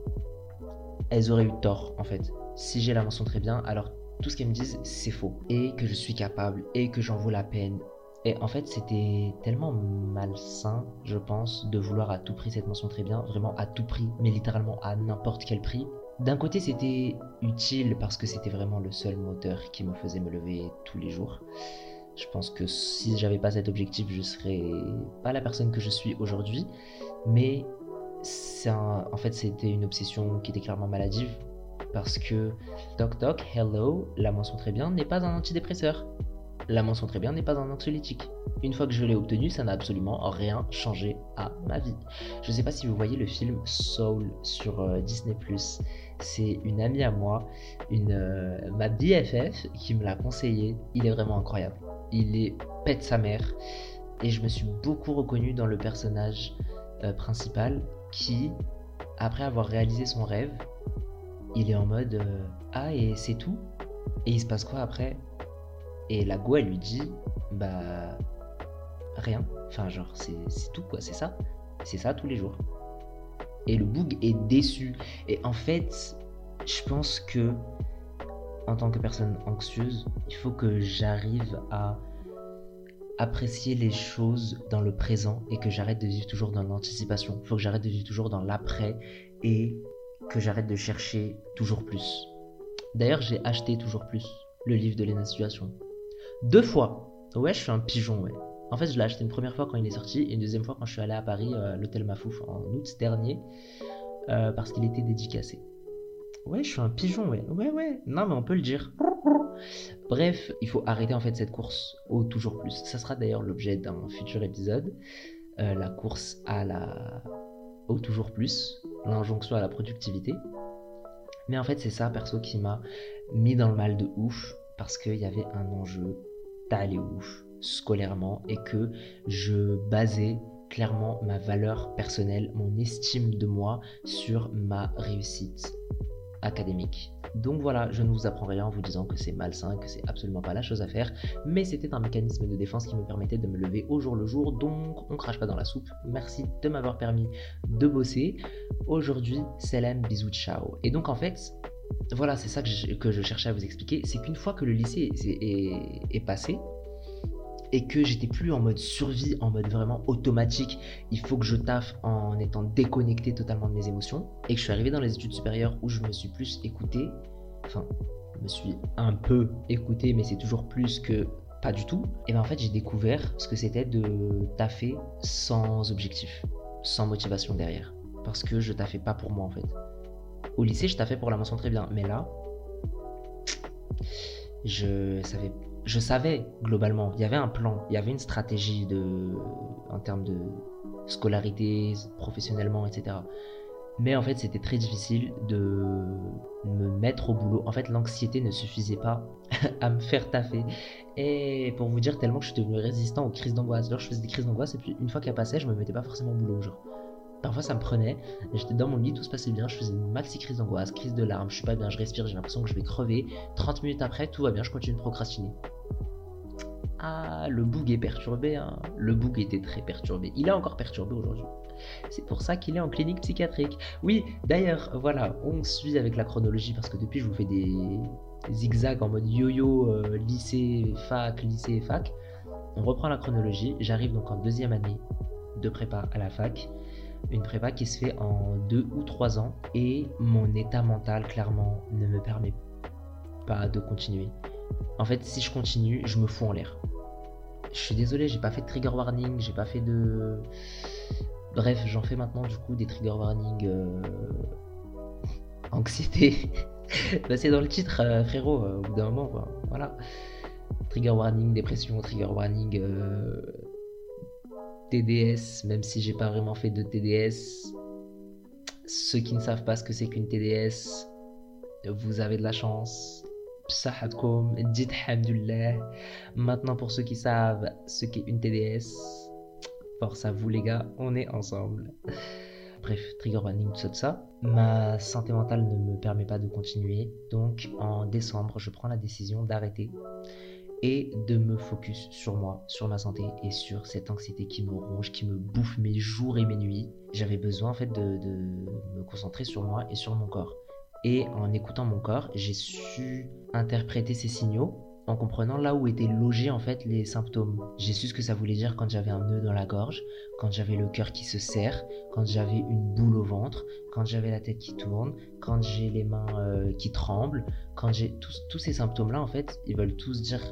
elles auraient eu tort en fait. Si j'ai la mention très bien, alors tout ce qu'elles me disent, c'est faux. Et que je suis capable, et que j'en vaux la peine. Et en fait, c'était tellement malsain, je pense, de vouloir à tout prix cette mention très bien, vraiment à tout prix, mais littéralement à n'importe quel prix. D'un côté, c'était utile parce que c'était vraiment le seul moteur qui me faisait me lever tous les jours. Je pense que si j'avais pas cet objectif, je serais pas la personne que je suis aujourd'hui. Mais c'est un... en fait, c'était une obsession qui était clairement maladive. Parce que toc toc, hello, la mention très bien n'est pas un antidépresseur. La mention très bien n'est pas un anxiolytique. Une fois que je l'ai obtenue, ça n'a absolument rien changé à ma vie. Je sais pas si vous voyez le film Soul sur euh, Disney+. C'est une amie à moi, une, euh, ma B F F, qui me l'a conseillé. Il est vraiment incroyable. Il est pète sa mère et je me suis beaucoup reconnu dans le personnage euh, principal qui, après avoir réalisé son rêve, il est en mode euh, ah et c'est tout ? Et il se passe quoi après ? Et la go elle lui dit bah rien, enfin genre c'est, c'est tout quoi, c'est ça, c'est ça tous les jours. Et le boug est déçu et en fait je pense que en tant que personne anxieuse, il faut que j'arrive à apprécier les choses dans le présent et que j'arrête de vivre toujours dans l'anticipation. Il faut que j'arrête de vivre toujours dans l'après et que j'arrête de chercher toujours plus. D'ailleurs, j'ai acheté toujours plus le livre de Lena Situation. Deux fois. Ouais, je suis un pigeon, ouais. En fait, je l'ai acheté une première fois quand il est sorti et une deuxième fois quand je suis allé à Paris, euh, à l'hôtel Mafouf, en août dernier, euh, parce qu'il était dédicacé. Ouais, je suis un pigeon, ouais. Ouais, ouais. Non, mais on peut le dire. Bref, il faut arrêter en fait cette course au toujours plus. Ça sera d'ailleurs l'objet d'un futur épisode, euh, la course à la... au toujours plus, l'injonction à la productivité. Mais en fait, c'est ça, perso, qui m'a mis dans le mal de ouf, parce qu'il y avait un enjeu d'aller ouf scolairement et que je basais clairement ma valeur personnelle, mon estime de moi sur ma réussite académique. Donc voilà, je ne vous apprends rien en vous disant que c'est malsain, que c'est absolument pas la chose à faire, mais c'était un mécanisme de défense qui me permettait de me lever au jour le jour, donc on crache pas dans la soupe. Merci de m'avoir permis de bosser. Aujourd'hui, salam, bisous, ciao. Et donc en fait, voilà, c'est ça que je, que je cherchais à vous expliquer, c'est qu'une fois que le lycée est, est, est passé, et que j'étais plus en mode survie, en mode vraiment automatique, il faut que je taffe en étant déconnecté totalement de mes émotions, et que je suis arrivé dans les études supérieures où je me suis plus écouté, enfin, je me suis un peu écouté, mais c'est toujours plus que pas du tout, et bien en fait j'ai découvert ce que c'était de taffer sans objectif, sans motivation derrière, parce que je taffais pas pour moi en fait. Au lycée, je taffais pour la mention très bien, mais là, je savais pas. Je savais globalement, il y avait un plan, il y avait une stratégie de, en termes de scolarité, professionnellement, et cetera. Mais en fait, c'était très difficile de me mettre au boulot. En fait, l'anxiété ne suffisait pas à me faire taffer. Et pour vous dire, tellement que je suis devenu résistant aux crises d'angoisse. Alors, je faisais des crises d'angoisse et puis une fois qu'elles passaient, je me mettais pas forcément au boulot, genre. Parfois ça me prenait, j'étais dans mon lit, tout se passait bien, je faisais une maxi crise d'angoisse, crise de larmes, je suis pas bien, je respire, j'ai l'impression que je vais crever. trente minutes après, tout va bien, je continue de procrastiner. Ah, le bug est perturbé, hein. Le bug était très perturbé, il est encore perturbé aujourd'hui. C'est pour ça qu'il est en clinique psychiatrique. Oui, d'ailleurs, voilà, on suit avec la chronologie parce que depuis je vous fais des zigzags en mode yo-yo, euh, lycée, fac, lycée, fac. On reprend la chronologie, j'arrive donc en deuxième année de prépa à la fac. Une prépa qui se fait en deux ou trois ans et mon état mental clairement ne me permet pas de continuer. En fait, si je continue, je me fous en l'air. Je suis désolé, j'ai pas fait de trigger warning, j'ai pas fait de... Bref, j'en fais maintenant du coup des trigger warning euh... anxiété. Bah, c'est dans le titre, euh, frérot, euh, au bout d'un moment, quoi. Voilà. Trigger warning, dépression, trigger warning... Euh... T D S, même si j'ai pas vraiment fait de T D S, ceux qui ne savent pas ce que c'est qu'une T D S, vous avez de la chance. Psahatkoum, dites hamdullah. Maintenant, pour ceux qui savent ce qu'est une T D S, force à vous les gars, on est ensemble. Bref, trigger warning, tout ça, tout ça. Ma santé mentale ne me permet pas de continuer, donc en décembre, je prends la décision d'arrêter. Et de me focus sur moi, sur ma santé et sur cette anxiété qui me ronge, qui me bouffe mes jours et mes nuits. J'avais besoin en fait de, de me concentrer sur moi et sur mon corps. Et en écoutant mon corps, j'ai su interpréter ces signaux en comprenant là où étaient logés en fait les symptômes. J'ai su ce que ça voulait dire quand j'avais un nœud dans la gorge, quand j'avais le cœur qui se serre, quand j'avais une boule au ventre, quand j'avais la tête qui tourne, quand j'ai les mains euh, qui tremblent, quand j'ai tous, tous ces symptômes là en fait, ils veulent tous dire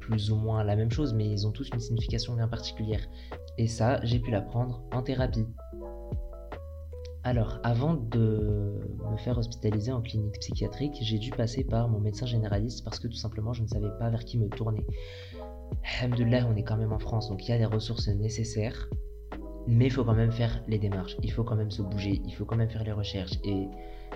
plus ou moins la même chose, mais ils ont tous une signification bien particulière. Et ça, j'ai pu l'apprendre en thérapie. Alors, avant de me faire hospitaliser en clinique psychiatrique, j'ai dû passer par mon médecin généraliste parce que tout simplement, je ne savais pas vers qui me tourner. Alhamdoulilah, on est quand même en France, donc il y a des ressources nécessaires, mais il faut quand même faire les démarches, il faut quand même se bouger, il faut quand même faire les recherches, et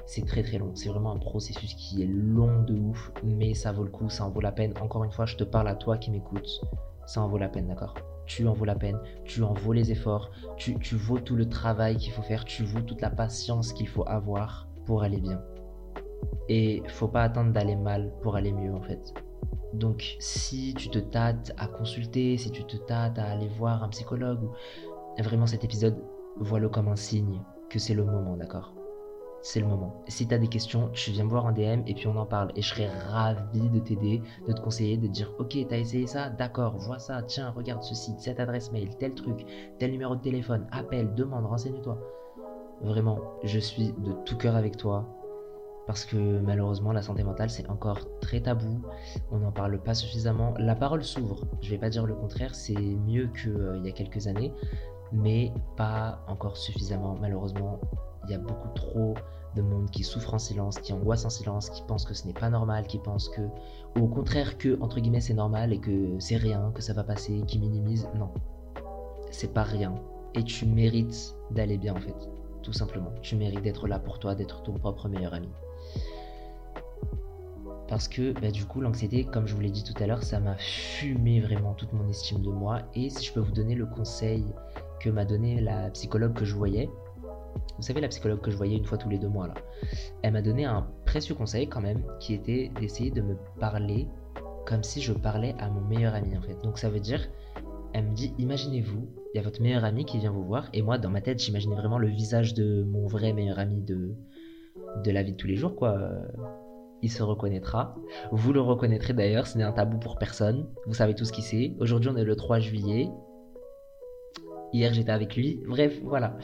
c'est très très long, c'est vraiment un processus qui est long de ouf, mais ça vaut le coup, ça en vaut la peine. Encore une fois, je te parle à toi qui m'écoutes, ça en vaut la peine, d'accord ? Tu en vaut la peine, tu en vaut les efforts, tu, tu vaux tout le travail qu'il faut faire, tu vaux toute la patience qu'il faut avoir pour aller bien. Et faut pas attendre d'aller mal pour aller mieux en fait. Donc si tu te tâtes à consulter, si tu te tâtes à aller voir un psychologue, vraiment cet épisode, vois-le comme un signe que c'est le moment, d'accord ? c'est le moment. Si t'as des questions, tu viens me voir en D M et puis on en parle. Et je serai ravi de t'aider, de te conseiller, de te dire « Ok, t'as essayé ça ? D'accord, vois ça, tiens, regarde ce site, cette adresse mail, tel truc, tel numéro de téléphone, appelle, demande, renseigne-toi. » Vraiment, je suis de tout cœur avec toi parce que malheureusement, la santé mentale, c'est encore très tabou. On n'en parle pas suffisamment. La parole s'ouvre, je vais pas dire le contraire, c'est mieux qu'il euh, y a quelques années, mais pas encore suffisamment, malheureusement. Il y a beaucoup trop de monde qui souffre en silence, qui angoisse en silence, qui pense que ce n'est pas normal, qui pense que, ou au contraire que, entre guillemets, c'est normal et que c'est rien, que ça va passer, qui minimise. Non, c'est pas rien. Et tu mérites d'aller bien en fait, tout simplement. Tu mérites d'être là pour toi, d'être ton propre meilleur ami. Parce que bah, du coup, l'anxiété, comme je vous l'ai dit tout à l'heure, ça m'a fumé vraiment toute mon estime de moi. Et si je peux vous donner le conseil que m'a donné la psychologue que je voyais, vous savez, la psychologue que je voyais une fois tous les deux mois là, elle m'a donné un précieux conseil quand même, qui était d'essayer de me parler comme si je parlais à mon meilleur ami en fait. Donc ça veut dire, elle me dit, imaginez-vous, il y a votre meilleur ami qui vient vous voir, et moi dans ma tête j'imaginais vraiment le visage de mon vrai meilleur ami de, de la vie de tous les jours quoi. Il se reconnaîtra, vous le reconnaîtrez d'ailleurs, ce n'est un tabou pour personne, vous savez tous qui c'est. Aujourd'hui on est le trois juillet, hier j'étais avec lui, bref voilà.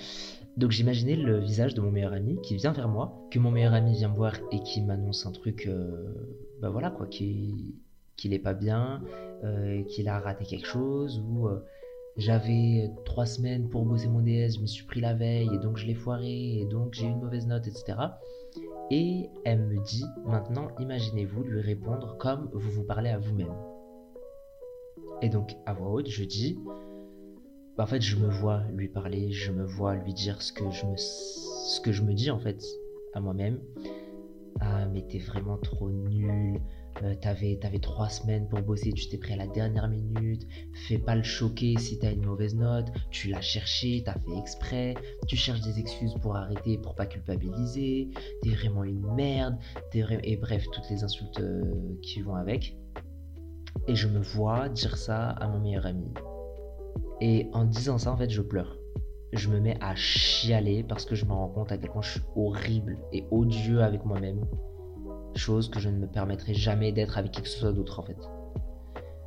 Donc j'imaginais le visage de mon meilleur ami qui vient vers moi, que mon meilleur ami vient me voir et qui m'annonce un truc, euh, bah voilà quoi, qui, qu'il est pas bien, euh, qu'il a raté quelque chose, ou euh, j'avais trois semaines pour bosser mon D S, je me suis pris la veille et donc je l'ai foiré et donc j'ai eu une mauvaise note, et cetera. Et elle me dit, maintenant imaginez-vous lui répondre comme vous vous parlez à vous-même. Et donc à voix haute je dis... En fait, je me vois lui parler, je me vois lui dire ce que je me, ce que je me dis en fait à moi-même. Ah, mais t'es vraiment trop nul, euh, t'avais, t'avais trois semaines pour bosser, tu t'es pris à la dernière minute, fais pas le choquer si t'as une mauvaise note, tu l'as cherché, t'as fait exprès, tu cherches des excuses pour arrêter, pour pas culpabiliser, t'es vraiment une merde, t'es... et bref, toutes les insultes euh, qui vont avec. Et je me vois dire ça à mon meilleur ami. Et en disant ça, en fait, je pleure. Je me mets à chialer parce que je me rends compte à quel point je suis horrible et odieux avec moi-même. Chose que je ne me permettrai jamais d'être avec qui que ce soit d'autre, en fait.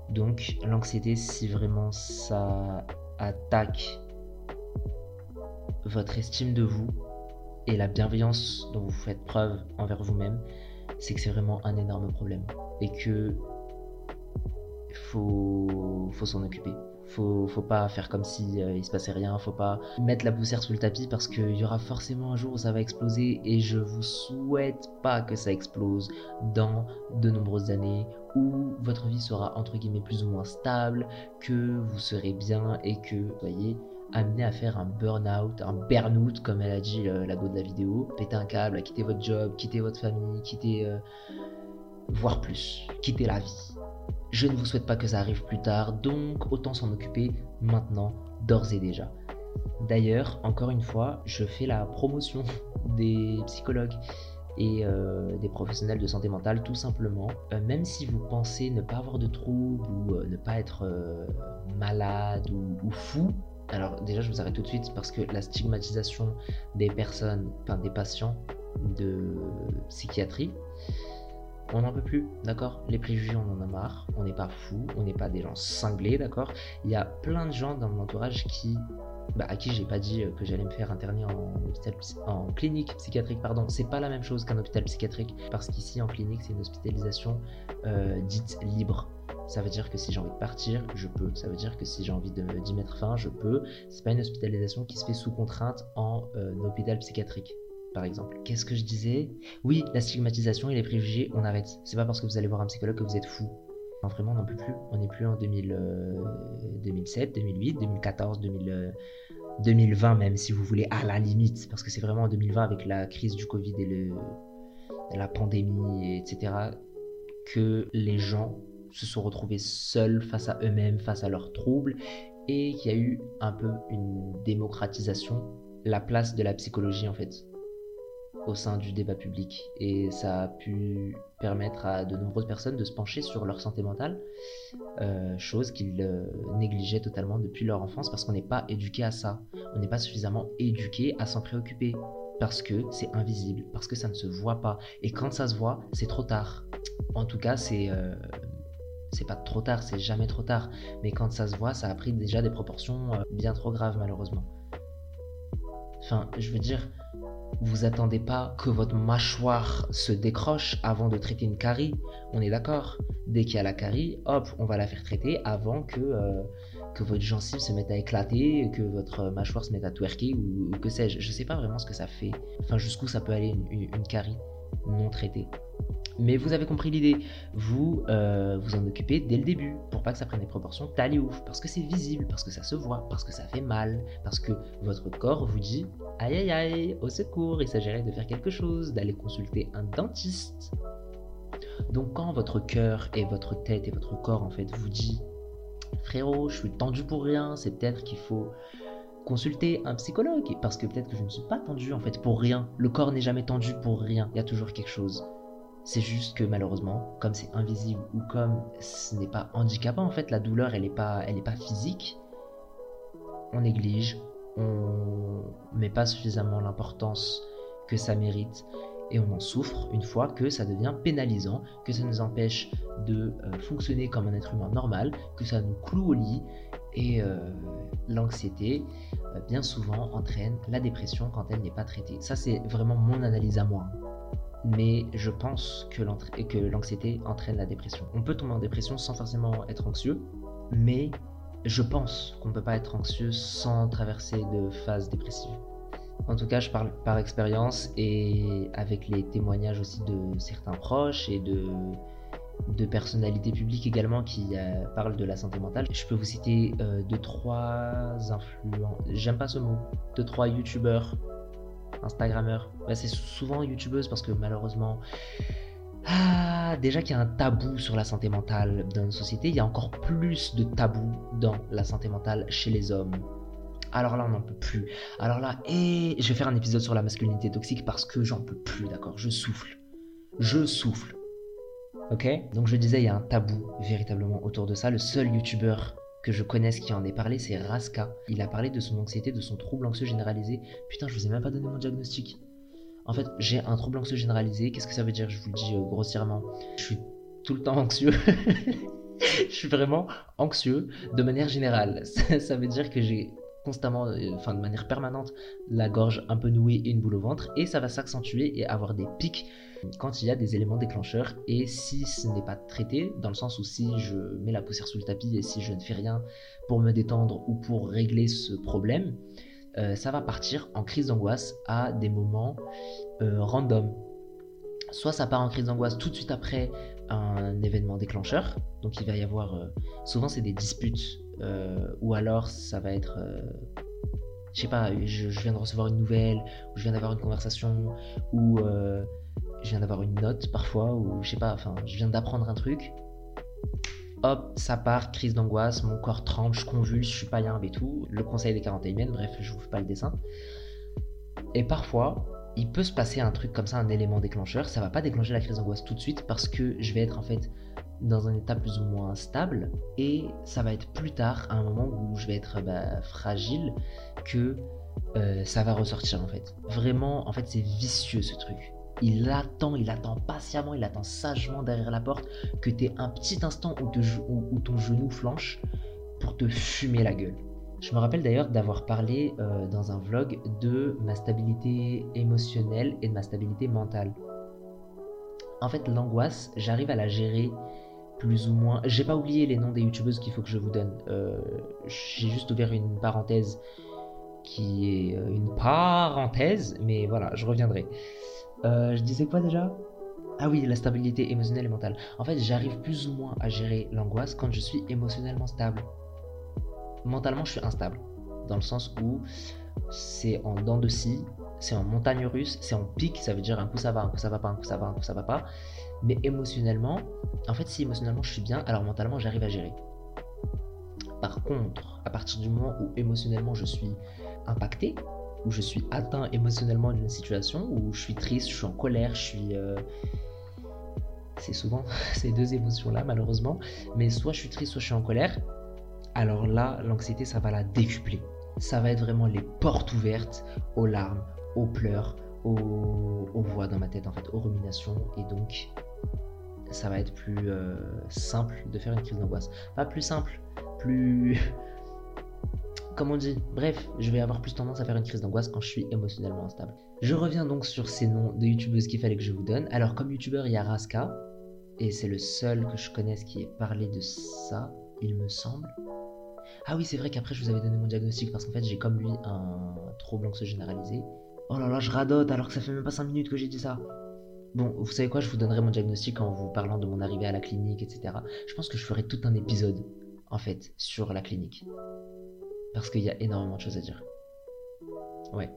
Donc, l'anxiété, si vraiment ça attaque votre estime de vous et la bienveillance dont vous faites preuve envers vous-même, c'est que c'est vraiment un énorme problème. Et que... faut, faut s'en occuper. Faut, faut pas faire comme si euh, il se passait rien, faut pas mettre la poussière sous le tapis parce qu'il y aura forcément un jour où ça va exploser et je vous souhaite pas que ça explose dans de nombreuses années où votre vie sera entre guillemets plus ou moins stable, que vous serez bien et que vous voyez amené à faire un burn-out, un burn-out comme elle a dit euh, la go de la vidéo, péter un câble, à quitter votre job, quitter votre famille, quitter euh, voire plus, quitter la vie. Je ne vous souhaite pas que ça arrive plus tard, donc autant s'en occuper maintenant, d'ores et déjà. D'ailleurs, encore une fois, je fais la promotion des psychologues et euh, des professionnels de santé mentale, tout simplement. Euh, même si vous pensez ne pas avoir de troubles ou euh, ne pas être euh, malade ou, ou fou, alors déjà je vous arrête tout de suite parce que la stigmatisation des personnes, enfin des patients de psychiatrie, on n'en peut plus, d'accord ? Les préjugés, on en a marre, on n'est pas fous, on n'est pas des gens cinglés, d'accord ? Il y a plein de gens dans mon entourage qui, bah, à qui j'ai pas dit que j'allais me faire interner en, hôpital, en clinique psychiatrique, pardon. C'est pas la même chose qu'un hôpital psychiatrique, parce qu'ici, en clinique, c'est une hospitalisation euh, dite libre. Ça veut dire que si j'ai envie de partir, je peux. Ça veut dire que si j'ai envie de, d'y mettre fin, je peux. C'est pas une hospitalisation qui se fait sous contrainte en euh, hôpital psychiatrique. Par exemple. Qu'est-ce que je disais ? Oui, la stigmatisation et les préjugés, on arrête. C'est pas parce que vous allez voir un psychologue que vous êtes fou. Enfin, vraiment, on n'en peut plus. On n'est plus en deux mille, euh, deux mille sept, deux mille huit, deux mille quatorze, deux mille, euh, deux mille vingt même, si vous voulez, à la limite. Parce que c'est vraiment en deux mille vingt, avec la crise du Covid et le, la pandémie, et cetera, que les gens se sont retrouvés seuls face à eux-mêmes, face à leurs troubles, et qu'il y a eu un peu une démocratisation, la place de la psychologie, en fait, au sein du débat public, et ça a pu permettre à de nombreuses personnes de se pencher sur leur santé mentale, euh, chose qu'ils euh, négligeaient totalement depuis leur enfance parce qu'on n'est pas éduqué à ça, on n'est pas suffisamment éduqué à s'en préoccuper. parce que c'est invisible, parce que ça ne se voit pas. Et quand ça se voit, c'est trop tard. En tout cas, c'est... Euh... c'est pas trop tard, c'est jamais trop tard, mais quand ça se voit, ça a pris déjà des proportions bien trop graves malheureusement. Enfin, je veux dire, vous attendez pas que votre mâchoire se décroche avant de traiter une carie, on est d'accord. Dès qu'il y a la carie, hop, on va la faire traiter avant que, euh, que votre gencive se mette à éclater, que votre mâchoire se mette à twerker ou, ou que sais-je. Je sais pas vraiment ce que ça fait, enfin jusqu'où ça peut aller une, une, une carie non traitée. Mais vous avez compris l'idée, vous euh, vous en occupez dès le début pour pas que ça prenne des proportions tali ouf, parce que c'est visible, parce que ça se voit, parce que ça fait mal, parce que votre corps vous dit aïe aïe aïe, au secours, il s'agirait de faire quelque chose, d'aller consulter un dentiste. Donc quand votre cœur et votre tête et votre corps en fait vous dit frérot, je suis tendu pour rien, c'est peut-être qu'il faut consulter un psychologue, parce que peut-être que je ne suis pas tendu en fait pour rien, le corps n'est jamais tendu pour rien, il y a toujours quelque chose. C'est juste que malheureusement, comme c'est invisible ou comme ce n'est pas handicapant, en fait, la douleur, elle n'est pas, elle n'est pas physique. On néglige, on ne met pas suffisamment l'importance que ça mérite et on en souffre une fois que ça devient pénalisant, que ça nous empêche de euh, fonctionner comme un être humain normal, que ça nous cloue au lit. Et euh, l'anxiété, euh, bien souvent, entraîne la dépression quand elle n'est pas traitée. Ça, c'est vraiment mon analyse à moi. Mais je pense que, que l'anxiété entraîne la dépression. On peut tomber en dépression sans forcément être anxieux, mais je pense qu'on ne peut pas être anxieux sans traverser de phases dépressives. En tout cas, je parle par expérience et avec les témoignages aussi de certains proches et de, de personnalités publiques également qui euh, parlent de la santé mentale. Je peux vous citer euh, deux, trois influents, j'aime pas ce mot, deux, trois youtubeurs, Instagrammeur, bah, c'est souvent youtubeuse parce que malheureusement, ah, déjà qu'il y a un tabou sur la santé mentale dans une société, il y a encore plus de tabous dans la santé mentale chez les hommes. Alors là, on n'en peut plus. Alors là, et je vais faire un épisode sur la masculinité toxique parce que j'en peux plus, d'accord, je souffle. Je souffle. Ok ? Donc je disais, il y a un tabou véritablement autour de ça. Le seul youtubeur que je connaisse qui en ait parlé, c'est Raska. Il a parlé de son anxiété, de son trouble anxieux généralisé. Putain, je vous ai même pas donné mon diagnostic. En fait, j'ai un trouble anxieux généralisé. Qu'est-ce que ça veut dire ? Je vous le dis grossièrement. Je suis tout le temps anxieux. Je suis vraiment anxieux de manière générale. Ça, ça veut dire que j'ai constamment, enfin euh, de manière permanente, la gorge un peu nouée et une boule au ventre. Et ça va s'accentuer et avoir des pics quand il y a des éléments déclencheurs. Et si ce n'est pas traité, dans le sens où si je mets la poussière sous le tapis et si je ne fais rien pour me détendre ou pour régler ce problème, euh, ça va partir en crise d'angoisse à des moments euh, random. Soit ça part en crise d'angoisse tout de suite après un événement déclencheur, donc il va y avoir, euh, souvent c'est des disputes, euh, ou alors ça va être... Euh, je sais pas, je, je viens de recevoir une nouvelle, ou je viens d'avoir une conversation, ou euh, je viens d'avoir une note parfois, ou je sais pas, enfin, je viens d'apprendre un truc. Hop, ça part, crise d'angoisse, mon corps tremble, je convulse, je suis pas bien et tout. Le conseil des quarante et un mènes, bref, je vous fais pas le dessin. Et parfois, il peut se passer un truc comme ça, un élément déclencheur. Ça va pas déclencher la crise d'angoisse tout de suite parce que je vais être en fait dans un état plus ou moins stable et ça va être plus tard, à un moment où je vais être bah, fragile, que euh, ça va ressortir en fait. Vraiment, en fait, c'est vicieux ce truc. Il attend, il attend patiemment, il attend sagement derrière la porte que t'aies un petit instant où, te, où, où ton genou flanche pour te fumer la gueule. Je me rappelle d'ailleurs d'avoir parlé euh, dans un vlog de ma stabilité émotionnelle et de ma stabilité mentale. En fait, l'angoisse, j'arrive à la gérer plus ou moins. J'ai pas oublié les noms des youtubeuses qu'il faut que je vous donne. Euh, j'ai juste ouvert une parenthèse qui est une parenthèse, mais voilà, je reviendrai. Euh, je disais quoi déjà ? Ah oui, la stabilité émotionnelle et mentale. En fait, j'arrive plus ou moins à gérer l'angoisse quand je suis émotionnellement stable. Mentalement, je suis instable, dans le sens où c'est en dents de scie, c'est en montagne russe, c'est en pic, ça veut dire un coup ça va, un coup ça va pas, un coup ça va, un coup ça va pas. Mais émotionnellement, en fait, si émotionnellement je suis bien, alors mentalement j'arrive à gérer. Par contre, à partir du moment où émotionnellement je suis impacté, où je suis atteint émotionnellement d'une situation, où je suis triste, je suis en colère, je suis... Euh... C'est souvent ces deux émotions-là, malheureusement, mais soit je suis triste, soit je suis en colère. Alors là, l'anxiété, ça va la décupler. Ça va être vraiment les portes ouvertes aux larmes, aux pleurs, aux, aux voix dans ma tête, en fait, aux ruminations, et donc ça va être plus euh, simple de faire une crise d'angoisse. Pas plus simple, plus... Comme on dit, bref, je vais avoir plus tendance à faire une crise d'angoisse quand je suis émotionnellement instable. Je reviens donc sur ces noms de youtubeuses qu'il fallait que je vous donne. Alors comme youtubeur, il y a Raska, et c'est le seul que je connaisse qui ait parlé de ça, il me semble. Ah oui, c'est vrai qu'après je vous avais donné mon diagnostic, parce qu'en fait j'ai comme lui un trouble anxieux généralisé. Oh là là, je radote alors que ça fait même pas cinq minutes que j'ai dit ça. Bon, vous savez quoi, je vous donnerai mon diagnostic en vous parlant de mon arrivée à la clinique, et cetera. Je pense que je ferai tout un épisode, en fait, sur la clinique. Parce qu'il y a énormément de choses à dire. Ouais.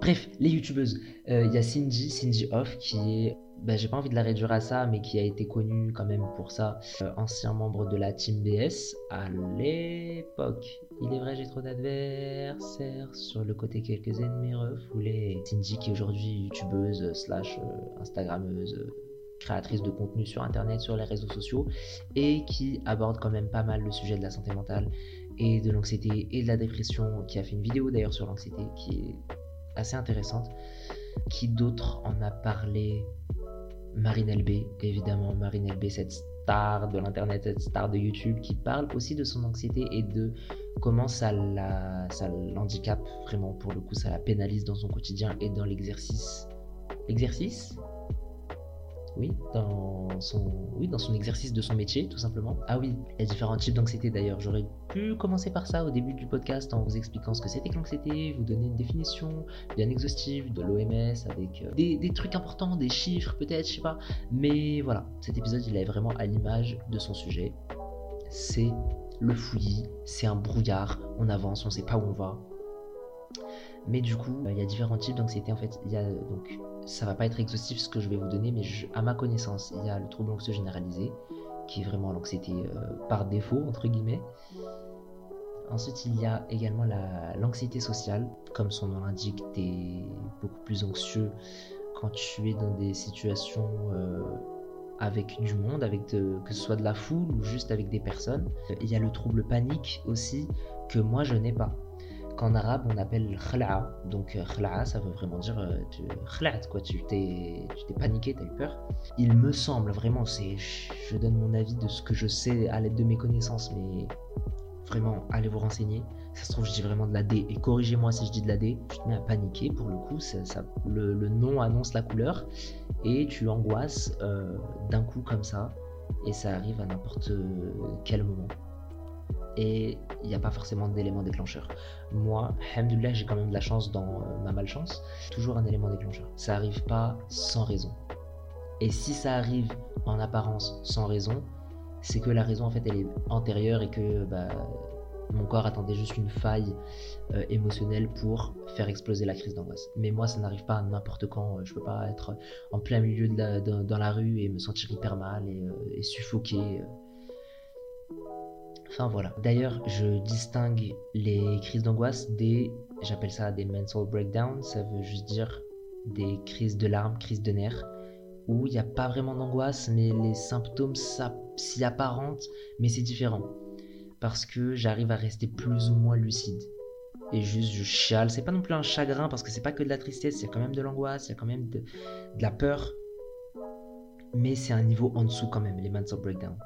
Bref, les youtubeuses. Il euh, y a Cindy, Cindy Hoff, qui est... Bah, j'ai pas envie de la réduire à ça, mais qui a été connue quand même pour ça. Euh, ancien membre de la team B S à l'époque. Il est vrai, j'ai trop d'adversaires. Sur le côté, quelques ennemis refoulés. Cindy qui est aujourd'hui youtubeuse, slash euh, instagrammeuse, euh, créatrice de contenu sur internet, sur les réseaux sociaux. Et qui aborde quand même pas mal le sujet de la santé mentale. Et de l'anxiété et de la dépression, qui a fait une vidéo d'ailleurs sur l'anxiété qui est assez intéressante. Qui d'autre en a parlé? Marine L B, évidemment. Marine L B, cette star de l'internet, cette star de YouTube, qui parle aussi de son anxiété et de comment ça, la, ça l'handicape vraiment, pour le coup, ça la pénalise dans son quotidien et dans l'exercice. L'exercice ? Oui, dans son, oui, dans son exercice de son métier, tout simplement. Ah oui, il y a différents types d'anxiété d'ailleurs. J'aurais pu commencer par ça au début du podcast en vous expliquant ce que c'était que l'anxiété, vous donner une définition bien exhaustive de l'O M S avec euh, des, des trucs importants, des chiffres peut-être, je sais pas. Mais voilà, cet épisode, il est vraiment à l'image de son sujet. C'est le fouillis, c'est un brouillard, on avance, on sait pas où on va. Mais du coup, il y a différents types d'anxiété en fait. Il y a donc, ça va pas être exhaustif ce que je vais vous donner, mais je, à ma connaissance, il y a le trouble anxieux généralisé, qui est vraiment l'anxiété euh, par défaut entre guillemets. Ensuite, il y a également la, l'anxiété sociale, comme son nom l'indique, t'es beaucoup plus anxieux quand tu es dans des situations euh, avec du monde, avec de, que ce soit de la foule ou juste avec des personnes. Il y a le trouble panique aussi, que moi je n'ai pas. En arabe, on appelle khla'a. Donc khla'a, ça veut vraiment dire euh, tu khla'at, quoi, tu t'es, tu t'es paniqué, t'as eu peur. Il me semble vraiment, c'est, je donne mon avis de ce que je sais à l'aide de mes connaissances, mais vraiment, allez vous renseigner. Ça se trouve, je dis vraiment de la D, et corrigez-moi si je dis de la D. Tu te mets à paniquer, pour le coup, ça, ça, le, le nom annonce la couleur, et tu angoisses euh, d'un coup comme ça, et ça arrive à n'importe quel moment. Et il n'y a pas forcément d'élément déclencheur. Moi, alhamdoulilah, j'ai quand même de la chance dans euh, ma malchance. Toujours un élément déclencheur. Ça n'arrive pas sans raison. Et si ça arrive en apparence sans raison, c'est que la raison en fait elle est antérieure et que bah, mon corps attendait juste une faille euh, émotionnelle pour faire exploser la crise d'angoisse. Mais moi, ça n'arrive pas n'importe quand. Je ne peux pas être en plein milieu de la, de, dans la rue et me sentir hyper mal et, euh, et suffoqué. Euh. Enfin voilà. D'ailleurs, je distingue les crises d'angoisse des, j'appelle ça des mental breakdowns, ça veut juste dire des crises de larmes, crises de nerfs, où il n'y a pas vraiment d'angoisse, mais les symptômes s'y apparentent, mais c'est différent. Parce que j'arrive à rester plus ou moins lucide. Et juste, je chiale. C'est pas non plus un chagrin, parce que c'est pas que de la tristesse, il y a quand même de l'angoisse, il y a quand même de, de la peur. Mais c'est un niveau en dessous quand même, les mental breakdowns,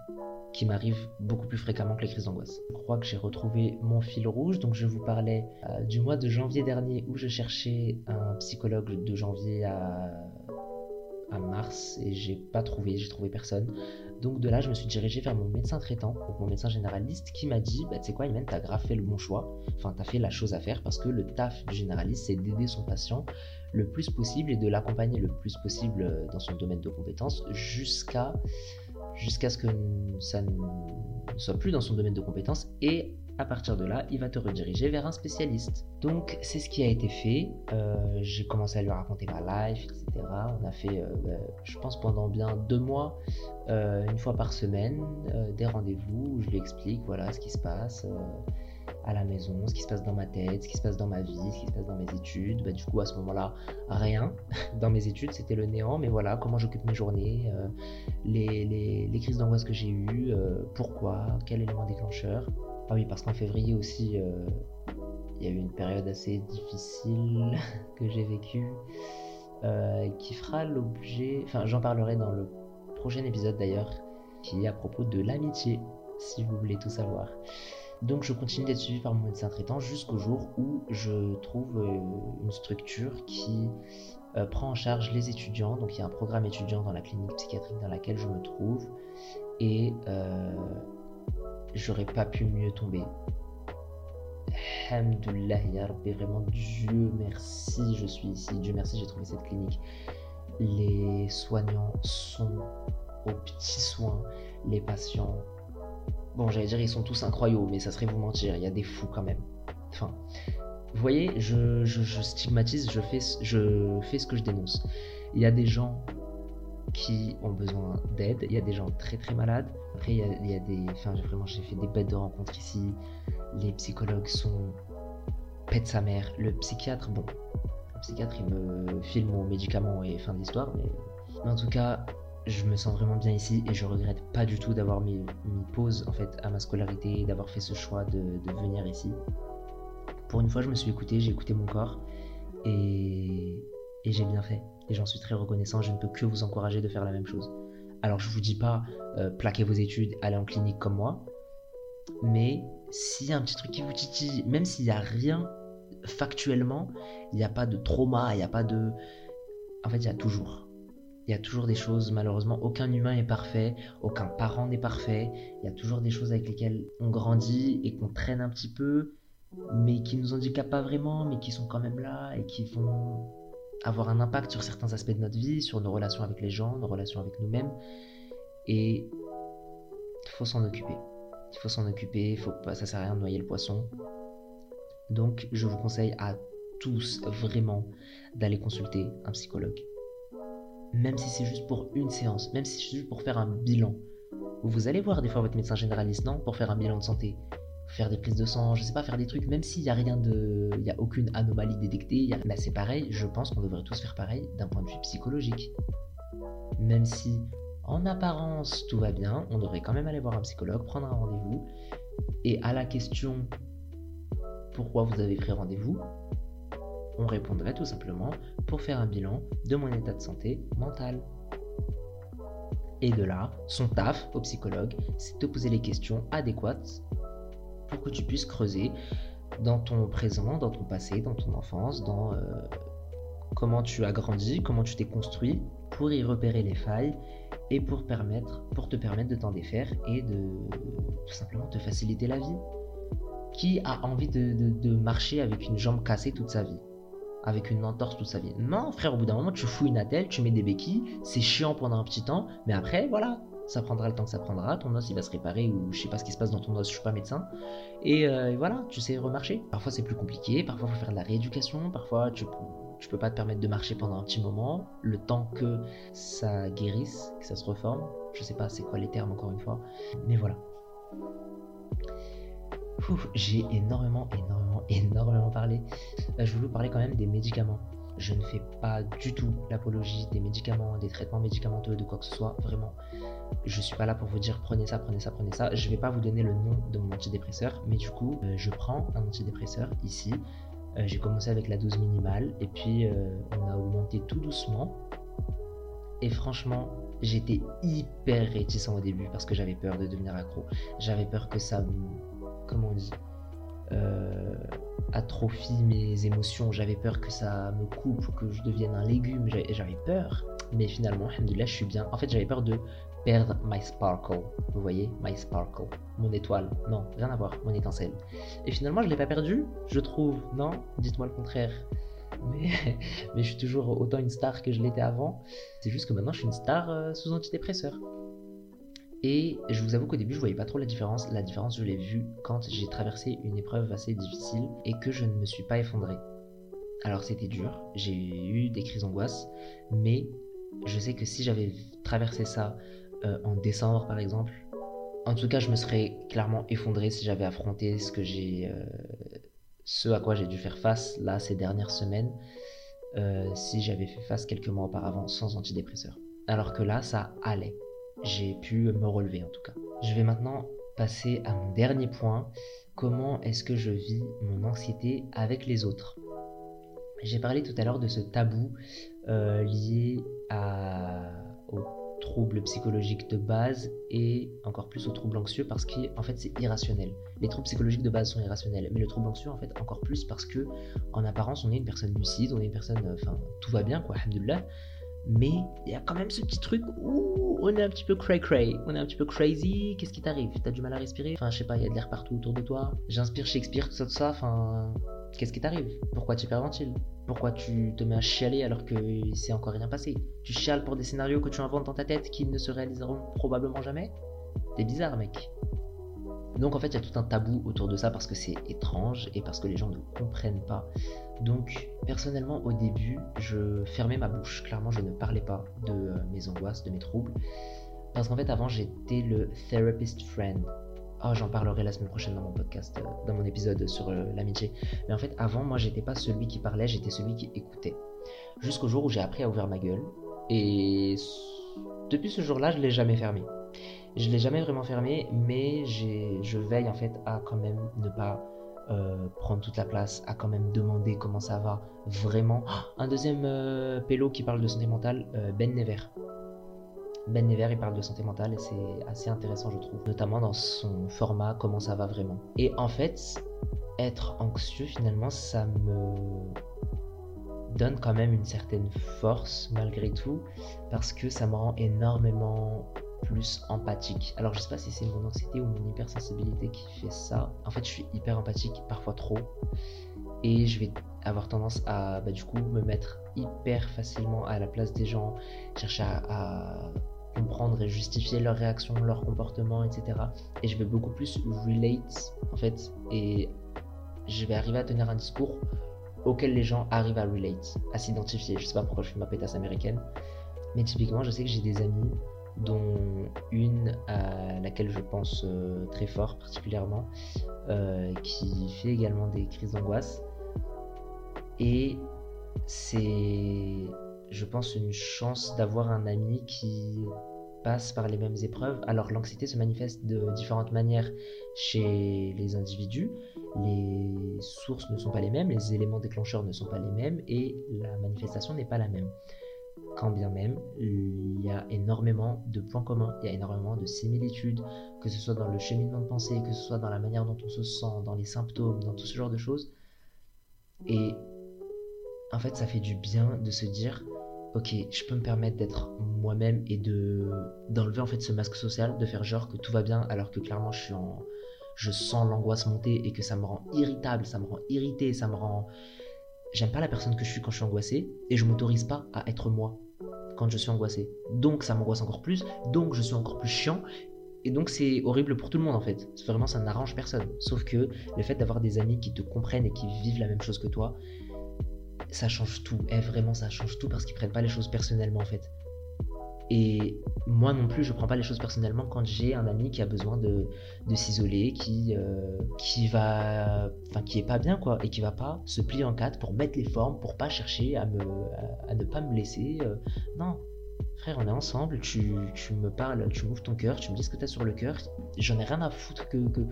qui m'arrive beaucoup plus fréquemment que les crises d'angoisse. Je crois que j'ai retrouvé mon fil rouge. Donc je vous parlais euh, du mois de janvier dernier où je cherchais un psychologue de janvier à, à mars et j'ai pas trouvé, j'ai trouvé personne. Donc de là, je me suis dirigé vers mon médecin traitant, donc mon médecin généraliste, qui m'a dit bah, tu sais quoi, Imen, t'as grave fait le bon choix. Enfin, t'as fait la chose à faire, parce que le taf du généraliste, c'est d'aider son patient le plus possible et de l'accompagner le plus possible dans son domaine de compétences jusqu'à jusqu'à ce que ça ne soit plus dans son domaine de compétences, et à partir de là, il va te rediriger vers un spécialiste. Donc c'est ce qui a été fait. Euh, j'ai commencé à lui raconter ma life, et cetera. On a fait, euh, bah, je pense pendant bien deux mois, euh, une fois par semaine, euh, des rendez-vous où je lui explique voilà ce qui se passe euh, à la maison, ce qui se passe dans ma tête, ce qui se passe dans ma vie, ce qui se passe dans mes études. Bah, du coup, à ce moment-là, rien. Dans mes études, c'était le néant, mais voilà comment j'occupe mes journées, euh, les, les, les crises d'angoisse que j'ai eues, euh, pourquoi, quel élément déclencheur. Ah oui, parce qu'en février aussi, il euh, y a eu une période assez difficile que j'ai vécue, euh, qui fera l'objet, enfin j'en parlerai dans le prochain épisode d'ailleurs, qui est à propos de l'amitié, si vous voulez tout savoir. Donc je continue d'être suivi par mon médecin traitant jusqu'au jour où je trouve une structure qui prend en charge les étudiants. Donc il y a un programme étudiant dans la clinique psychiatrique dans laquelle je me trouve, et euh, j'aurais pas pu mieux tomber. Alhamdoulilah ya Rabbi, vraiment Dieu merci, je suis ici, Dieu merci, j'ai trouvé cette clinique. Les soignants sont aux petits soins, les patients, bon j'allais dire ils sont tous incroyables, mais ça serait vous mentir, il y a des fous quand même. Enfin, vous voyez, je, je, je stigmatise, je fais, je fais ce que je dénonce. Il y a des gens qui ont besoin d'aide, il y a des gens très très malades. Après il y a, il y a des, enfin vraiment j'ai fait des bêtes de rencontres ici, les psychologues sont pète sa mère, le psychiatre, bon, le psychiatre il me file mon médicament et fin de l'histoire, mais... mais en tout cas... je me sens vraiment bien ici et je regrette pas du tout d'avoir mis une pause en fait à ma scolarité et d'avoir fait ce choix de, de venir ici. Pour une fois, je me suis écouté, j'ai écouté mon corps et, et j'ai bien fait. Et j'en suis très reconnaissant, je ne peux que vous encourager de faire la même chose. Alors je vous dis pas euh, plaquez vos études, allez en clinique comme moi, mais s'il y a un petit truc qui vous titille, même s'il n'y a rien factuellement, il n'y a pas de trauma, il n'y a pas de... En fait, il y a toujours... Il y a toujours des choses, malheureusement, aucun humain n'est parfait, aucun parent n'est parfait, il y a toujours des choses avec lesquelles on grandit et qu'on traîne un petit peu, mais qui nous handicapent pas vraiment, mais qui sont quand même là et qui vont avoir un impact sur certains aspects de notre vie, sur nos relations avec les gens, nos relations avec nous-mêmes, et il faut s'en occuper. Il faut s'en occuper, faut pas, ça sert à rien de noyer le poisson. Donc je vous conseille à tous, vraiment, d'aller consulter un psychologue. Même si c'est juste pour une séance, même si c'est juste pour faire un bilan. Vous allez voir des fois votre médecin généraliste, non ? Pour faire un bilan de santé, faire des prises de sang, je sais pas, faire des trucs, même s'il n'y a rien de... il n'y a aucune anomalie détectée, y a... bah c'est pareil, je pense qu'on devrait tous faire pareil d'un point de vue psychologique. Même si, en apparence, tout va bien, on devrait quand même aller voir un psychologue, prendre un rendez-vous, et à la question « Pourquoi vous avez pris rendez-vous ?» on répondrait tout simplement pour faire un bilan de mon état de santé mentale. Et de là, son taf au psychologue, c'est de poser les questions adéquates pour que tu puisses creuser dans ton présent, dans ton passé, dans ton enfance, dans euh, comment tu as grandi, comment tu t'es construit, pour y repérer les failles et pour, permettre, pour te permettre de t'en défaire et de tout simplement te faciliter la vie. Qui a envie de, de, de marcher avec une jambe cassée toute sa vie ? Avec une entorse toute sa vie. Non, frère, au bout d'un moment, tu fous une attelle, tu mets des béquilles, c'est chiant pendant un petit temps, mais après, voilà, ça prendra le temps que ça prendra, ton os, il va se réparer, ou je sais pas ce qui se passe dans ton os, je suis pas médecin, et euh, voilà, tu sais remarcher. Parfois, c'est plus compliqué, parfois, il faut faire de la rééducation, parfois, tu, tu peux pas te permettre de marcher pendant un petit moment, le temps que ça guérisse, que ça se reforme, je sais pas c'est quoi les termes, encore une fois, mais voilà. Ouf, j'ai énormément, énormément, énormément parlé. Je voulais vous parler quand même des médicaments. Je ne fais pas du tout l'apologie des médicaments, des traitements médicamenteux, de quoi que ce soit, vraiment. Je suis pas là pour vous dire prenez ça, prenez ça, prenez ça. Je vais pas vous donner le nom de mon antidépresseur, mais du coup, euh, je prends un antidépresseur ici. Euh, j'ai commencé avec la dose minimale et puis euh, on a augmenté tout doucement. Et franchement, j'étais hyper réticent au début parce que j'avais peur de devenir accro. J'avais peur que ça me... comment on dit, euh, atrophie mes émotions, j'avais peur que ça me coupe, que je devienne un légume, j'avais, j'avais peur, mais finalement, alhamdoulilah, je suis bien. En fait, j'avais peur de perdre my sparkle, vous voyez, my sparkle, mon étoile, non, rien à voir, mon étincelle. Et finalement, je ne l'ai pas perdue, je trouve, non, dites-moi le contraire, mais, mais je suis toujours autant une star que je l'étais avant, c'est juste que maintenant, je suis une star euh, sous antidépresseur. Et je vous avoue qu'au début, je voyais pas trop la différence. La différence, je l'ai vue quand j'ai traversé une épreuve assez difficile et que je ne me suis pas effondré. Alors, c'était dur, j'ai eu des crises d'angoisse, mais je sais que si j'avais traversé ça euh, en décembre, par exemple, en tout cas, je me serais clairement effondré si j'avais affronté ce que j'ai, euh, ce à quoi j'ai dû faire face là ces dernières semaines, euh, si j'avais fait face quelques mois auparavant sans antidépresseur. Alors que là, ça allait. J'ai pu me relever en tout cas. Je vais maintenant passer à mon dernier point Comment est-ce que je vis mon anxiété avec les autres ? J'ai parlé tout à l'heure de ce tabou euh, lié à, aux troubles psychologiques de base et encore plus aux troubles anxieux parce qu'en fait c'est irrationnel. Les troubles psychologiques de base sont irrationnels, mais le trouble anxieux en fait encore plus parce que en apparence on est une personne lucide, on est une personne, enfin tout va bien quoi, alhamdoulilah. Mais il y a quand même ce petit truc où on est un petit peu cray-cray, on est un petit peu crazy, qu'est-ce qui t'arrive ? T'as du mal à respirer ? Enfin, je sais pas, il y a de l'air partout autour de toi. J'inspire Shakespeare, tout ça, tout ça, enfin, qu'est-ce qui t'arrive ? Pourquoi tu hyperventiles ? Pourquoi tu te mets à chialer alors que c'est encore rien passé ? Tu chiales pour des scénarios que tu inventes dans ta tête qui ne se réaliseront probablement jamais ? T'es bizarre, mec. Donc en fait, il y a tout un tabou autour de ça parce que c'est étrange et parce que les gens ne comprennent pas. Donc personnellement, au début, je fermais ma bouche. Clairement, je ne parlais pas de mes angoisses, de mes troubles. Parce qu'en fait, avant, j'étais le therapist friend. Oh, j'en parlerai la semaine prochaine dans mon podcast, dans mon épisode sur l'amitié. Mais en fait, avant, moi, j'étais pas celui qui parlait, j'étais celui qui écoutait. Jusqu'au jour où j'ai appris à ouvrir ma gueule. Et depuis ce jour-là, je l'ai jamais fermé. Je ne l'ai jamais vraiment fermé, mais j'ai, je veille en fait à quand même ne pas euh, prendre toute la place, à quand même demander comment ça va vraiment. Oh, un deuxième euh, pélo qui parle de santé mentale, euh, Ben Never. Ben Never, il parle de santé mentale et c'est assez intéressant je trouve, notamment dans son format comment ça va vraiment. Et en fait, être anxieux finalement, ça me donne quand même une certaine force malgré tout, parce que ça me rend énormément plus empathique. Alors je sais pas si c'est mon anxiété ou mon hypersensibilité qui fait ça. En fait je suis hyper empathique, parfois trop, et je vais avoir tendance à bah, du coup me mettre hyper facilement à la place des gens, chercher à, à comprendre et justifier leurs réactions, leurs comportements, et cetera. Et je vais beaucoup plus relate en fait, et je vais arriver à tenir un discours auquel les gens arrivent à relate, à s'identifier. Je sais pas pourquoi je fais ma pétasse américaine, mais typiquement je sais que j'ai des amis dont une à laquelle je pense euh, très fort particulièrement, euh, qui fait également des crises d'angoisse, et c'est je pense une chance d'avoir un ami qui passe par les mêmes épreuves. Alors l'anxiété se manifeste de différentes manières chez les individus, les sources ne sont pas les mêmes, les éléments déclencheurs ne sont pas les mêmes et la manifestation n'est pas la même. Quand bien même, il y a énormément de points communs, il y a énormément de similitudes, que ce soit dans le cheminement de pensée, que ce soit dans la manière dont on se sent, dans les symptômes, dans tout ce genre de choses. Et en fait, ça fait du bien de se dire, ok, je peux me permettre d'être moi-même et de d'enlever en fait ce masque social, de faire genre que tout va bien alors que clairement je suis en, je sens l'angoisse monter et que ça me rend irritable, ça me rend irrité, ça me rend, j'aime pas la personne que je suis quand je suis angoissée et je m'autorise pas à être moi quand je suis angoissé. Donc ça m'angoisse encore plus, donc je suis encore plus chiant, et donc c'est horrible pour tout le monde en fait. C'est vraiment, ça n'arrange personne. Sauf que le fait d'avoir des amis qui te comprennent et qui vivent la même chose que toi, ça change tout. Eh vraiment, ça change tout parce qu'ils prennent pas les choses personnellement en fait. Et moi non plus, je prends pas les choses personnellement quand j'ai un ami qui a besoin de, de s'isoler, qui euh, qui va, enfin qui est pas bien quoi, et qui va pas se plier en quatre pour mettre les formes, pour pas chercher à me, à, à ne pas me laisser. Euh, non, frère, on est ensemble. Tu, tu me parles, tu m'ouvres ton cœur, tu me dis ce que t'as sur le cœur. J'en ai rien à foutre que que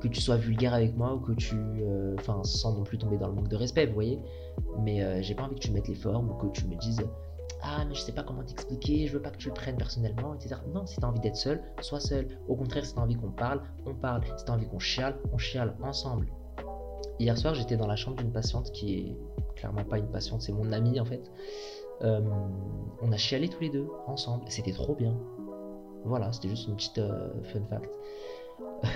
que tu sois vulgaire avec moi ou que tu, enfin euh, sans non plus tomber dans le manque de respect, vous voyez. Mais euh, j'ai pas envie que tu mettes les formes ou que tu me dises, ah mais je sais pas comment t'expliquer, je veux pas que tu le prennes personnellement, et cetera. Non, si t'as envie d'être seul, sois seul. Au contraire, si t'as envie qu'on parle, on parle. Si t'as envie qu'on chiale, on chiale ensemble. Hier soir, j'étais dans la chambre d'une patiente qui est clairement pas une patiente, c'est mon amie en fait. Euh, on a chialé tous les deux, ensemble. C'était trop bien. Voilà, c'était juste une petite euh, fun fact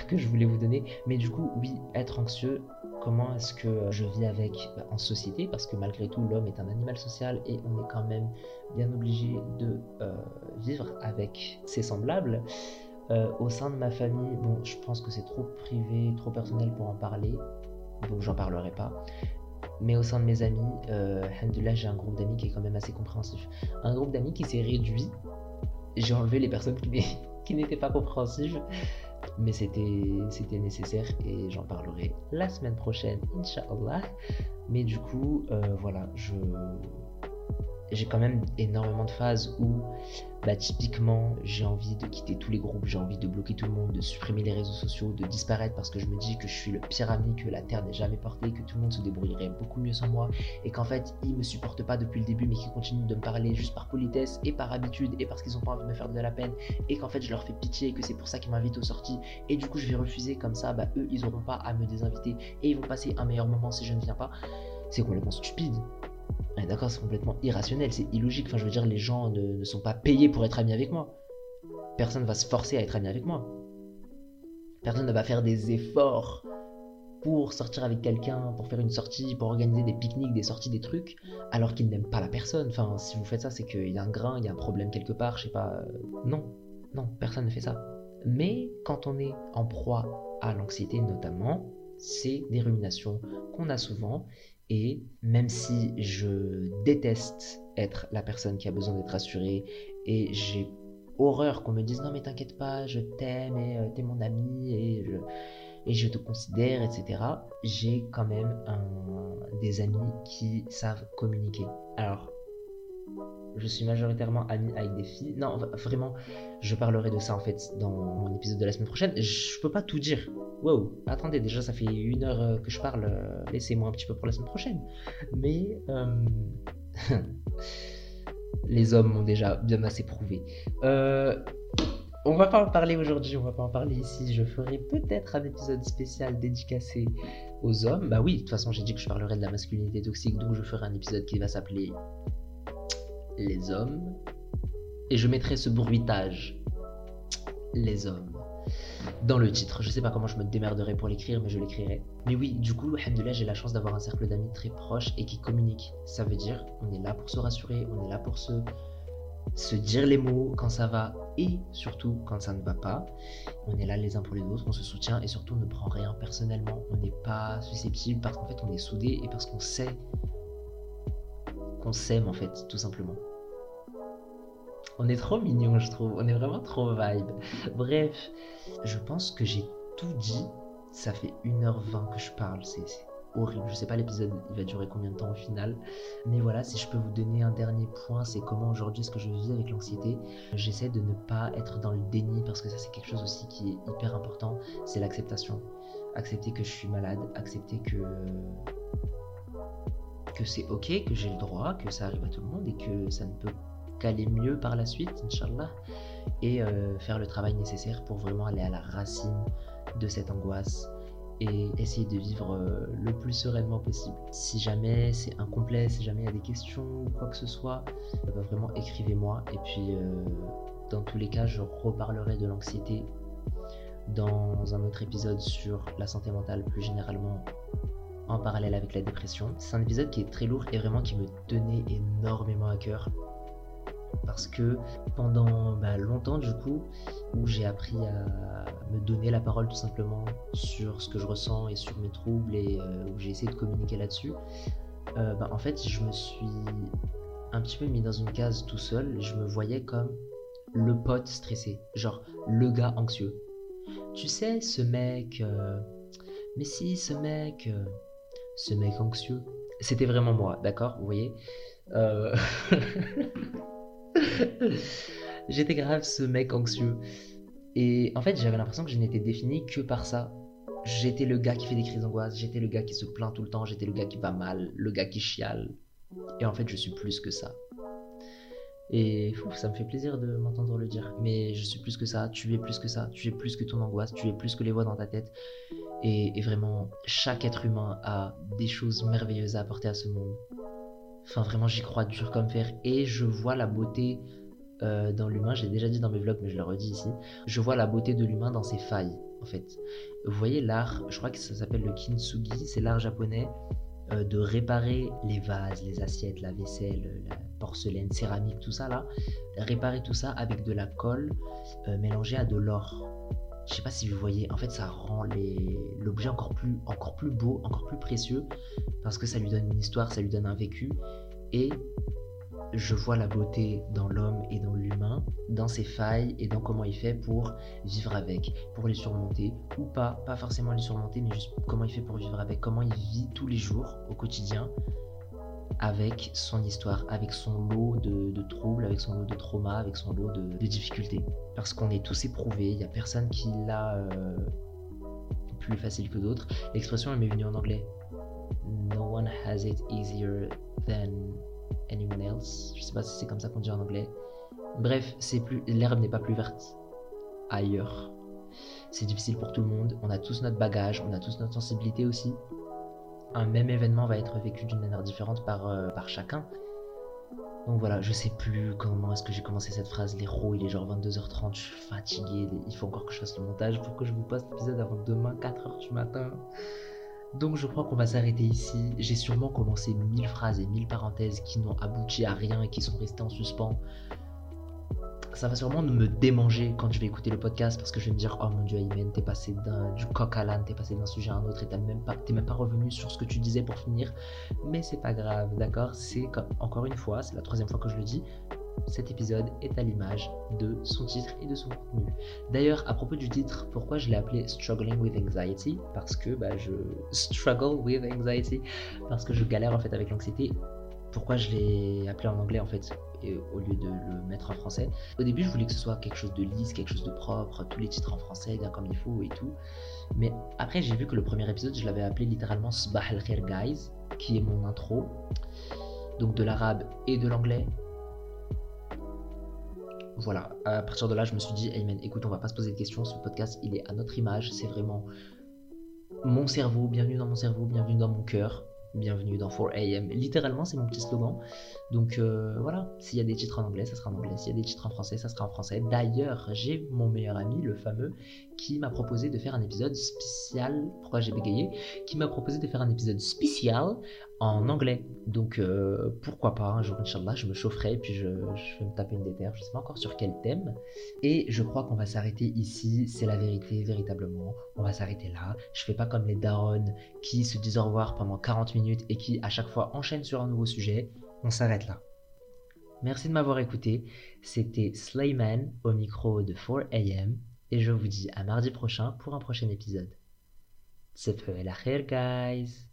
que je voulais vous donner. Mais du coup, oui, être anxieux, comment est-ce que je vis avec bah, en société, parce que malgré tout l'homme est un animal social et on est quand même bien obligé de euh, vivre avec ses semblables. Euh, au sein de ma famille, bon, je pense que c'est trop privé, trop personnel pour en parler, donc j'en parlerai pas. Mais au sein de mes amis, euh, alhamdoulilah, j'ai un groupe d'amis qui est quand même assez compréhensif. Un groupe d'amis qui s'est réduit, j'ai enlevé les personnes qui, n'est, qui n'étaient pas compréhensives. Mais c'était, c'était nécessaire et j'en parlerai la semaine prochaine, Inch'Allah. Mais du coup, euh, voilà, je, j'ai quand même énormément de phases où, bah, typiquement, j'ai envie de quitter tous les groupes, j'ai envie de bloquer tout le monde, de supprimer les réseaux sociaux, de disparaître parce que je me dis que je suis le pire ami que la Terre n'ait jamais porté, que tout le monde se débrouillerait beaucoup mieux sans moi et qu'en fait, ils me supportent pas depuis le début mais qu'ils continuent de me parler juste par politesse et par habitude et parce qu'ils ont pas envie de me faire de la peine et qu'en fait, je leur fais pitié et que c'est pour ça qu'ils m'invitent aux sorties et du coup, je vais refuser comme ça, bah, eux, ils auront pas à me désinviter et ils vont passer un meilleur moment si je ne viens pas. C'est complètement stupide. Ah, d'accord, c'est complètement irrationnel, c'est illogique. Enfin, je veux dire, les gens ne, ne sont pas payés pour être amis avec moi. Personne ne va se forcer à être ami avec moi. Personne ne va faire des efforts pour sortir avec quelqu'un, pour faire une sortie, pour organiser des pique-niques, des sorties, des trucs, alors qu'ils n'aiment pas la personne. Enfin, si vous faites ça, c'est qu'il y a un grain, il y a un problème quelque part, je sais pas. Non, non, personne ne fait ça. Mais quand on est en proie à l'anxiété notamment, c'est des ruminations qu'on a souvent. Et même si je déteste être la personne qui a besoin d'être rassurée et j'ai horreur qu'on me dise « Non mais t'inquiète pas, je t'aime et euh, t'es mon ami et je, et je te considère, et cetera » j'ai quand même un, des amis qui savent communiquer. Alors, je suis majoritairement ami avec des filles. Non, vraiment, je parlerai de ça en fait dans mon épisode de la semaine prochaine. Je peux pas tout dire. Wow, attendez, déjà ça fait une heure que je parle, laissez-moi un petit peu pour la semaine prochaine. Mais euh... les hommes m'ont déjà bien assez prouvé. Euh... On va pas en parler aujourd'hui, on va pas en parler ici. Je ferai peut-être un épisode spécial dédicacé aux hommes. Bah oui, de toute façon j'ai dit que je parlerai de la masculinité toxique, donc je ferai un épisode qui va s'appeler Les hommes. Et je mettrai ce bruitage. Les hommes. Dans le titre, je sais pas comment je me démerderai pour l'écrire, mais je l'écrirai. Mais oui, du coup, alhamdoulilah, j'ai la chance d'avoir un cercle d'amis très proche et qui communique. Ça veut dire, on est là pour se rassurer, on est là pour se, se dire les mots quand ça va et surtout quand ça ne va pas. On est là les uns pour les autres, on se soutient et surtout on ne prend rien personnellement. On n'est pas susceptible parce qu'en fait on est soudés et parce qu'on sait qu'on s'aime en fait, tout simplement. On est trop mignon, je trouve. On est vraiment trop vibe. Bref, je pense que j'ai tout dit. Ça fait une heure vingt que je parle. C'est, c'est horrible. Je sais pas l'épisode, il va durer combien de temps au final. Mais voilà, si je peux vous donner un dernier point, c'est comment aujourd'hui est-ce que je vis avec l'anxiété. J'essaie de ne pas être dans le déni parce que ça, c'est quelque chose aussi qui est hyper important. C'est l'acceptation. Accepter que je suis malade. Accepter que... que c'est ok, que j'ai le droit, que ça arrive à tout le monde et que ça ne peut qu'aller mieux par la suite, Inch'Allah, et euh, faire le travail nécessaire pour vraiment aller à la racine de cette angoisse et essayer de vivre euh, le plus sereinement possible. Si jamais c'est incomplet, si jamais il y a des questions ou quoi que ce soit, bah vraiment écrivez-moi et puis euh, dans tous les cas je reparlerai de l'anxiété dans un autre épisode sur la santé mentale plus généralement en parallèle avec la dépression. C'est un épisode qui est très lourd et vraiment qui me tenait énormément à cœur. Parce que pendant bah, longtemps du coup, où j'ai appris à me donner la parole tout simplement sur ce que je ressens et sur mes troubles et euh, où j'ai essayé de communiquer là-dessus, euh, bah, en fait je me suis un petit peu mis dans une case tout seul. Je me voyais comme le pote stressé, genre le gars anxieux. Tu sais ce mec, euh... mais si ce mec, euh... ce mec anxieux, c'était vraiment moi, d'accord, vous voyez euh... J'étais grave ce mec anxieux. Et en fait j'avais l'impression que je n'étais défini que par ça. J'étais le gars qui fait des crises d'angoisse, j'étais le gars qui se plaint tout le temps, j'étais le gars qui va mal, le gars qui chiale. Et en fait je suis plus que ça. Et fou, ça me fait plaisir de m'entendre le dire. Mais je suis plus que ça, tu es plus que ça, tu es plus que ton angoisse, tu es plus que les voix dans ta tête. Et, et vraiment chaque être humain a des choses merveilleuses à apporter à ce monde. Enfin vraiment j'y crois dur comme fer et je vois la beauté euh, dans l'humain, j'ai déjà dit dans mes vlogs mais je le redis ici, je vois la beauté de l'humain dans ses failles en fait. Vous voyez l'art, je crois que ça s'appelle le kintsugi, c'est l'art japonais euh, de réparer les vases, les assiettes, la vaisselle, la porcelaine, céramique, tout ça là, réparer tout ça avec de la colle euh, mélangée à de l'or. Je sais pas si vous voyez, en fait ça rend les... l'objet encore plus, encore plus beau, encore plus précieux, parce que ça lui donne une histoire, ça lui donne un vécu, et je vois la beauté dans l'homme et dans l'humain, dans ses failles et dans comment il fait pour vivre avec, pour les surmonter, ou pas, pas forcément les surmonter, mais juste comment il fait pour vivre avec, comment il vit tous les jours, au quotidien, avec son histoire, avec son lot de, de troubles, avec son lot de traumas, avec son lot de, de difficultés. Parce qu'on est tous éprouvés, il n'y a personne qui l'a euh, plus facile que d'autres. L'expression elle m'est venue en anglais. No one has it easier than anyone else. Je sais pas si c'est comme ça qu'on dit en anglais. Bref, c'est plus, l'herbe n'est pas plus verte ailleurs. C'est difficile pour tout le monde, on a tous notre bagage, on a tous notre sensibilité aussi. Un même événement va être vécu d'une manière différente par, euh, par chacun. Donc voilà, je sais plus comment est-ce que j'ai commencé cette phrase, l'héros, il est genre vingt-deux heures trente, je suis fatigué, il faut encore que je fasse le montage pour que je vous passe l'épisode avant demain, quatre heures du matin. Donc je crois qu'on va s'arrêter ici. J'ai sûrement commencé mille phrases et mille parenthèses qui n'ont abouti à rien et qui sont restées en suspens. Ça va sûrement me démanger quand je vais écouter le podcast parce que je vais me dire « Oh mon dieu Aymen, t'es passé d'un, du coq à l'âne, t'es passé d'un sujet à un autre et t'as même pas, t'es même pas revenu sur ce que tu disais pour finir. » Mais c'est pas grave, d'accord ? C'est comme, encore une fois, c'est la troisième fois que je le dis, cet épisode est à l'image de son titre et de son contenu. D'ailleurs, à propos du titre, pourquoi je l'ai appelé « Struggling with Anxiety » ? Parce que bah, je « struggle with anxiety » parce que je galère en fait avec l'anxiété. Pourquoi je l'ai appelé en anglais en fait, et au lieu de le mettre en français. Au début, je voulais que ce soit quelque chose de lisse, quelque chose de propre, tous les titres en français, bien comme il faut et tout. Mais après, j'ai vu que le premier épisode, je l'avais appelé littéralement Sabah al Khair Guys, qui est mon intro, donc de l'arabe et de l'anglais. Voilà, à partir de là, je me suis dit, hey man, écoute, on va pas se poser de questions, ce podcast, il est à notre image, c'est vraiment mon cerveau, bienvenue dans mon cerveau, bienvenue dans mon cœur. Bienvenue dans four a m. Littéralement, c'est mon petit slogan. Donc euh, voilà, s'il y a des titres en anglais, ça sera en anglais. S'il y a des titres en français, ça sera en français. D'ailleurs, j'ai mon meilleur ami, le fameux, qui m'a proposé de faire un épisode spécial. Pourquoi j'ai bégayé ? Qui m'a proposé de faire un épisode spécial en anglais. Donc euh, pourquoi pas, un jour, Inch'Allah, je me chaufferai, puis je, je vais me taper une déterre. Je ne sais pas encore sur quel thème. Et je crois qu'on va s'arrêter ici. C'est la vérité, véritablement. On va s'arrêter là. Je ne fais pas comme les darons qui se disent au revoir pendant quarante minutes. Et qui à chaque fois enchaîne sur un nouveau sujet, on s'arrête là. Merci de m'avoir écouté, c'était Slayman au micro de four a m et je vous dis à mardi prochain pour un prochain épisode. C'est feu et la khair guys.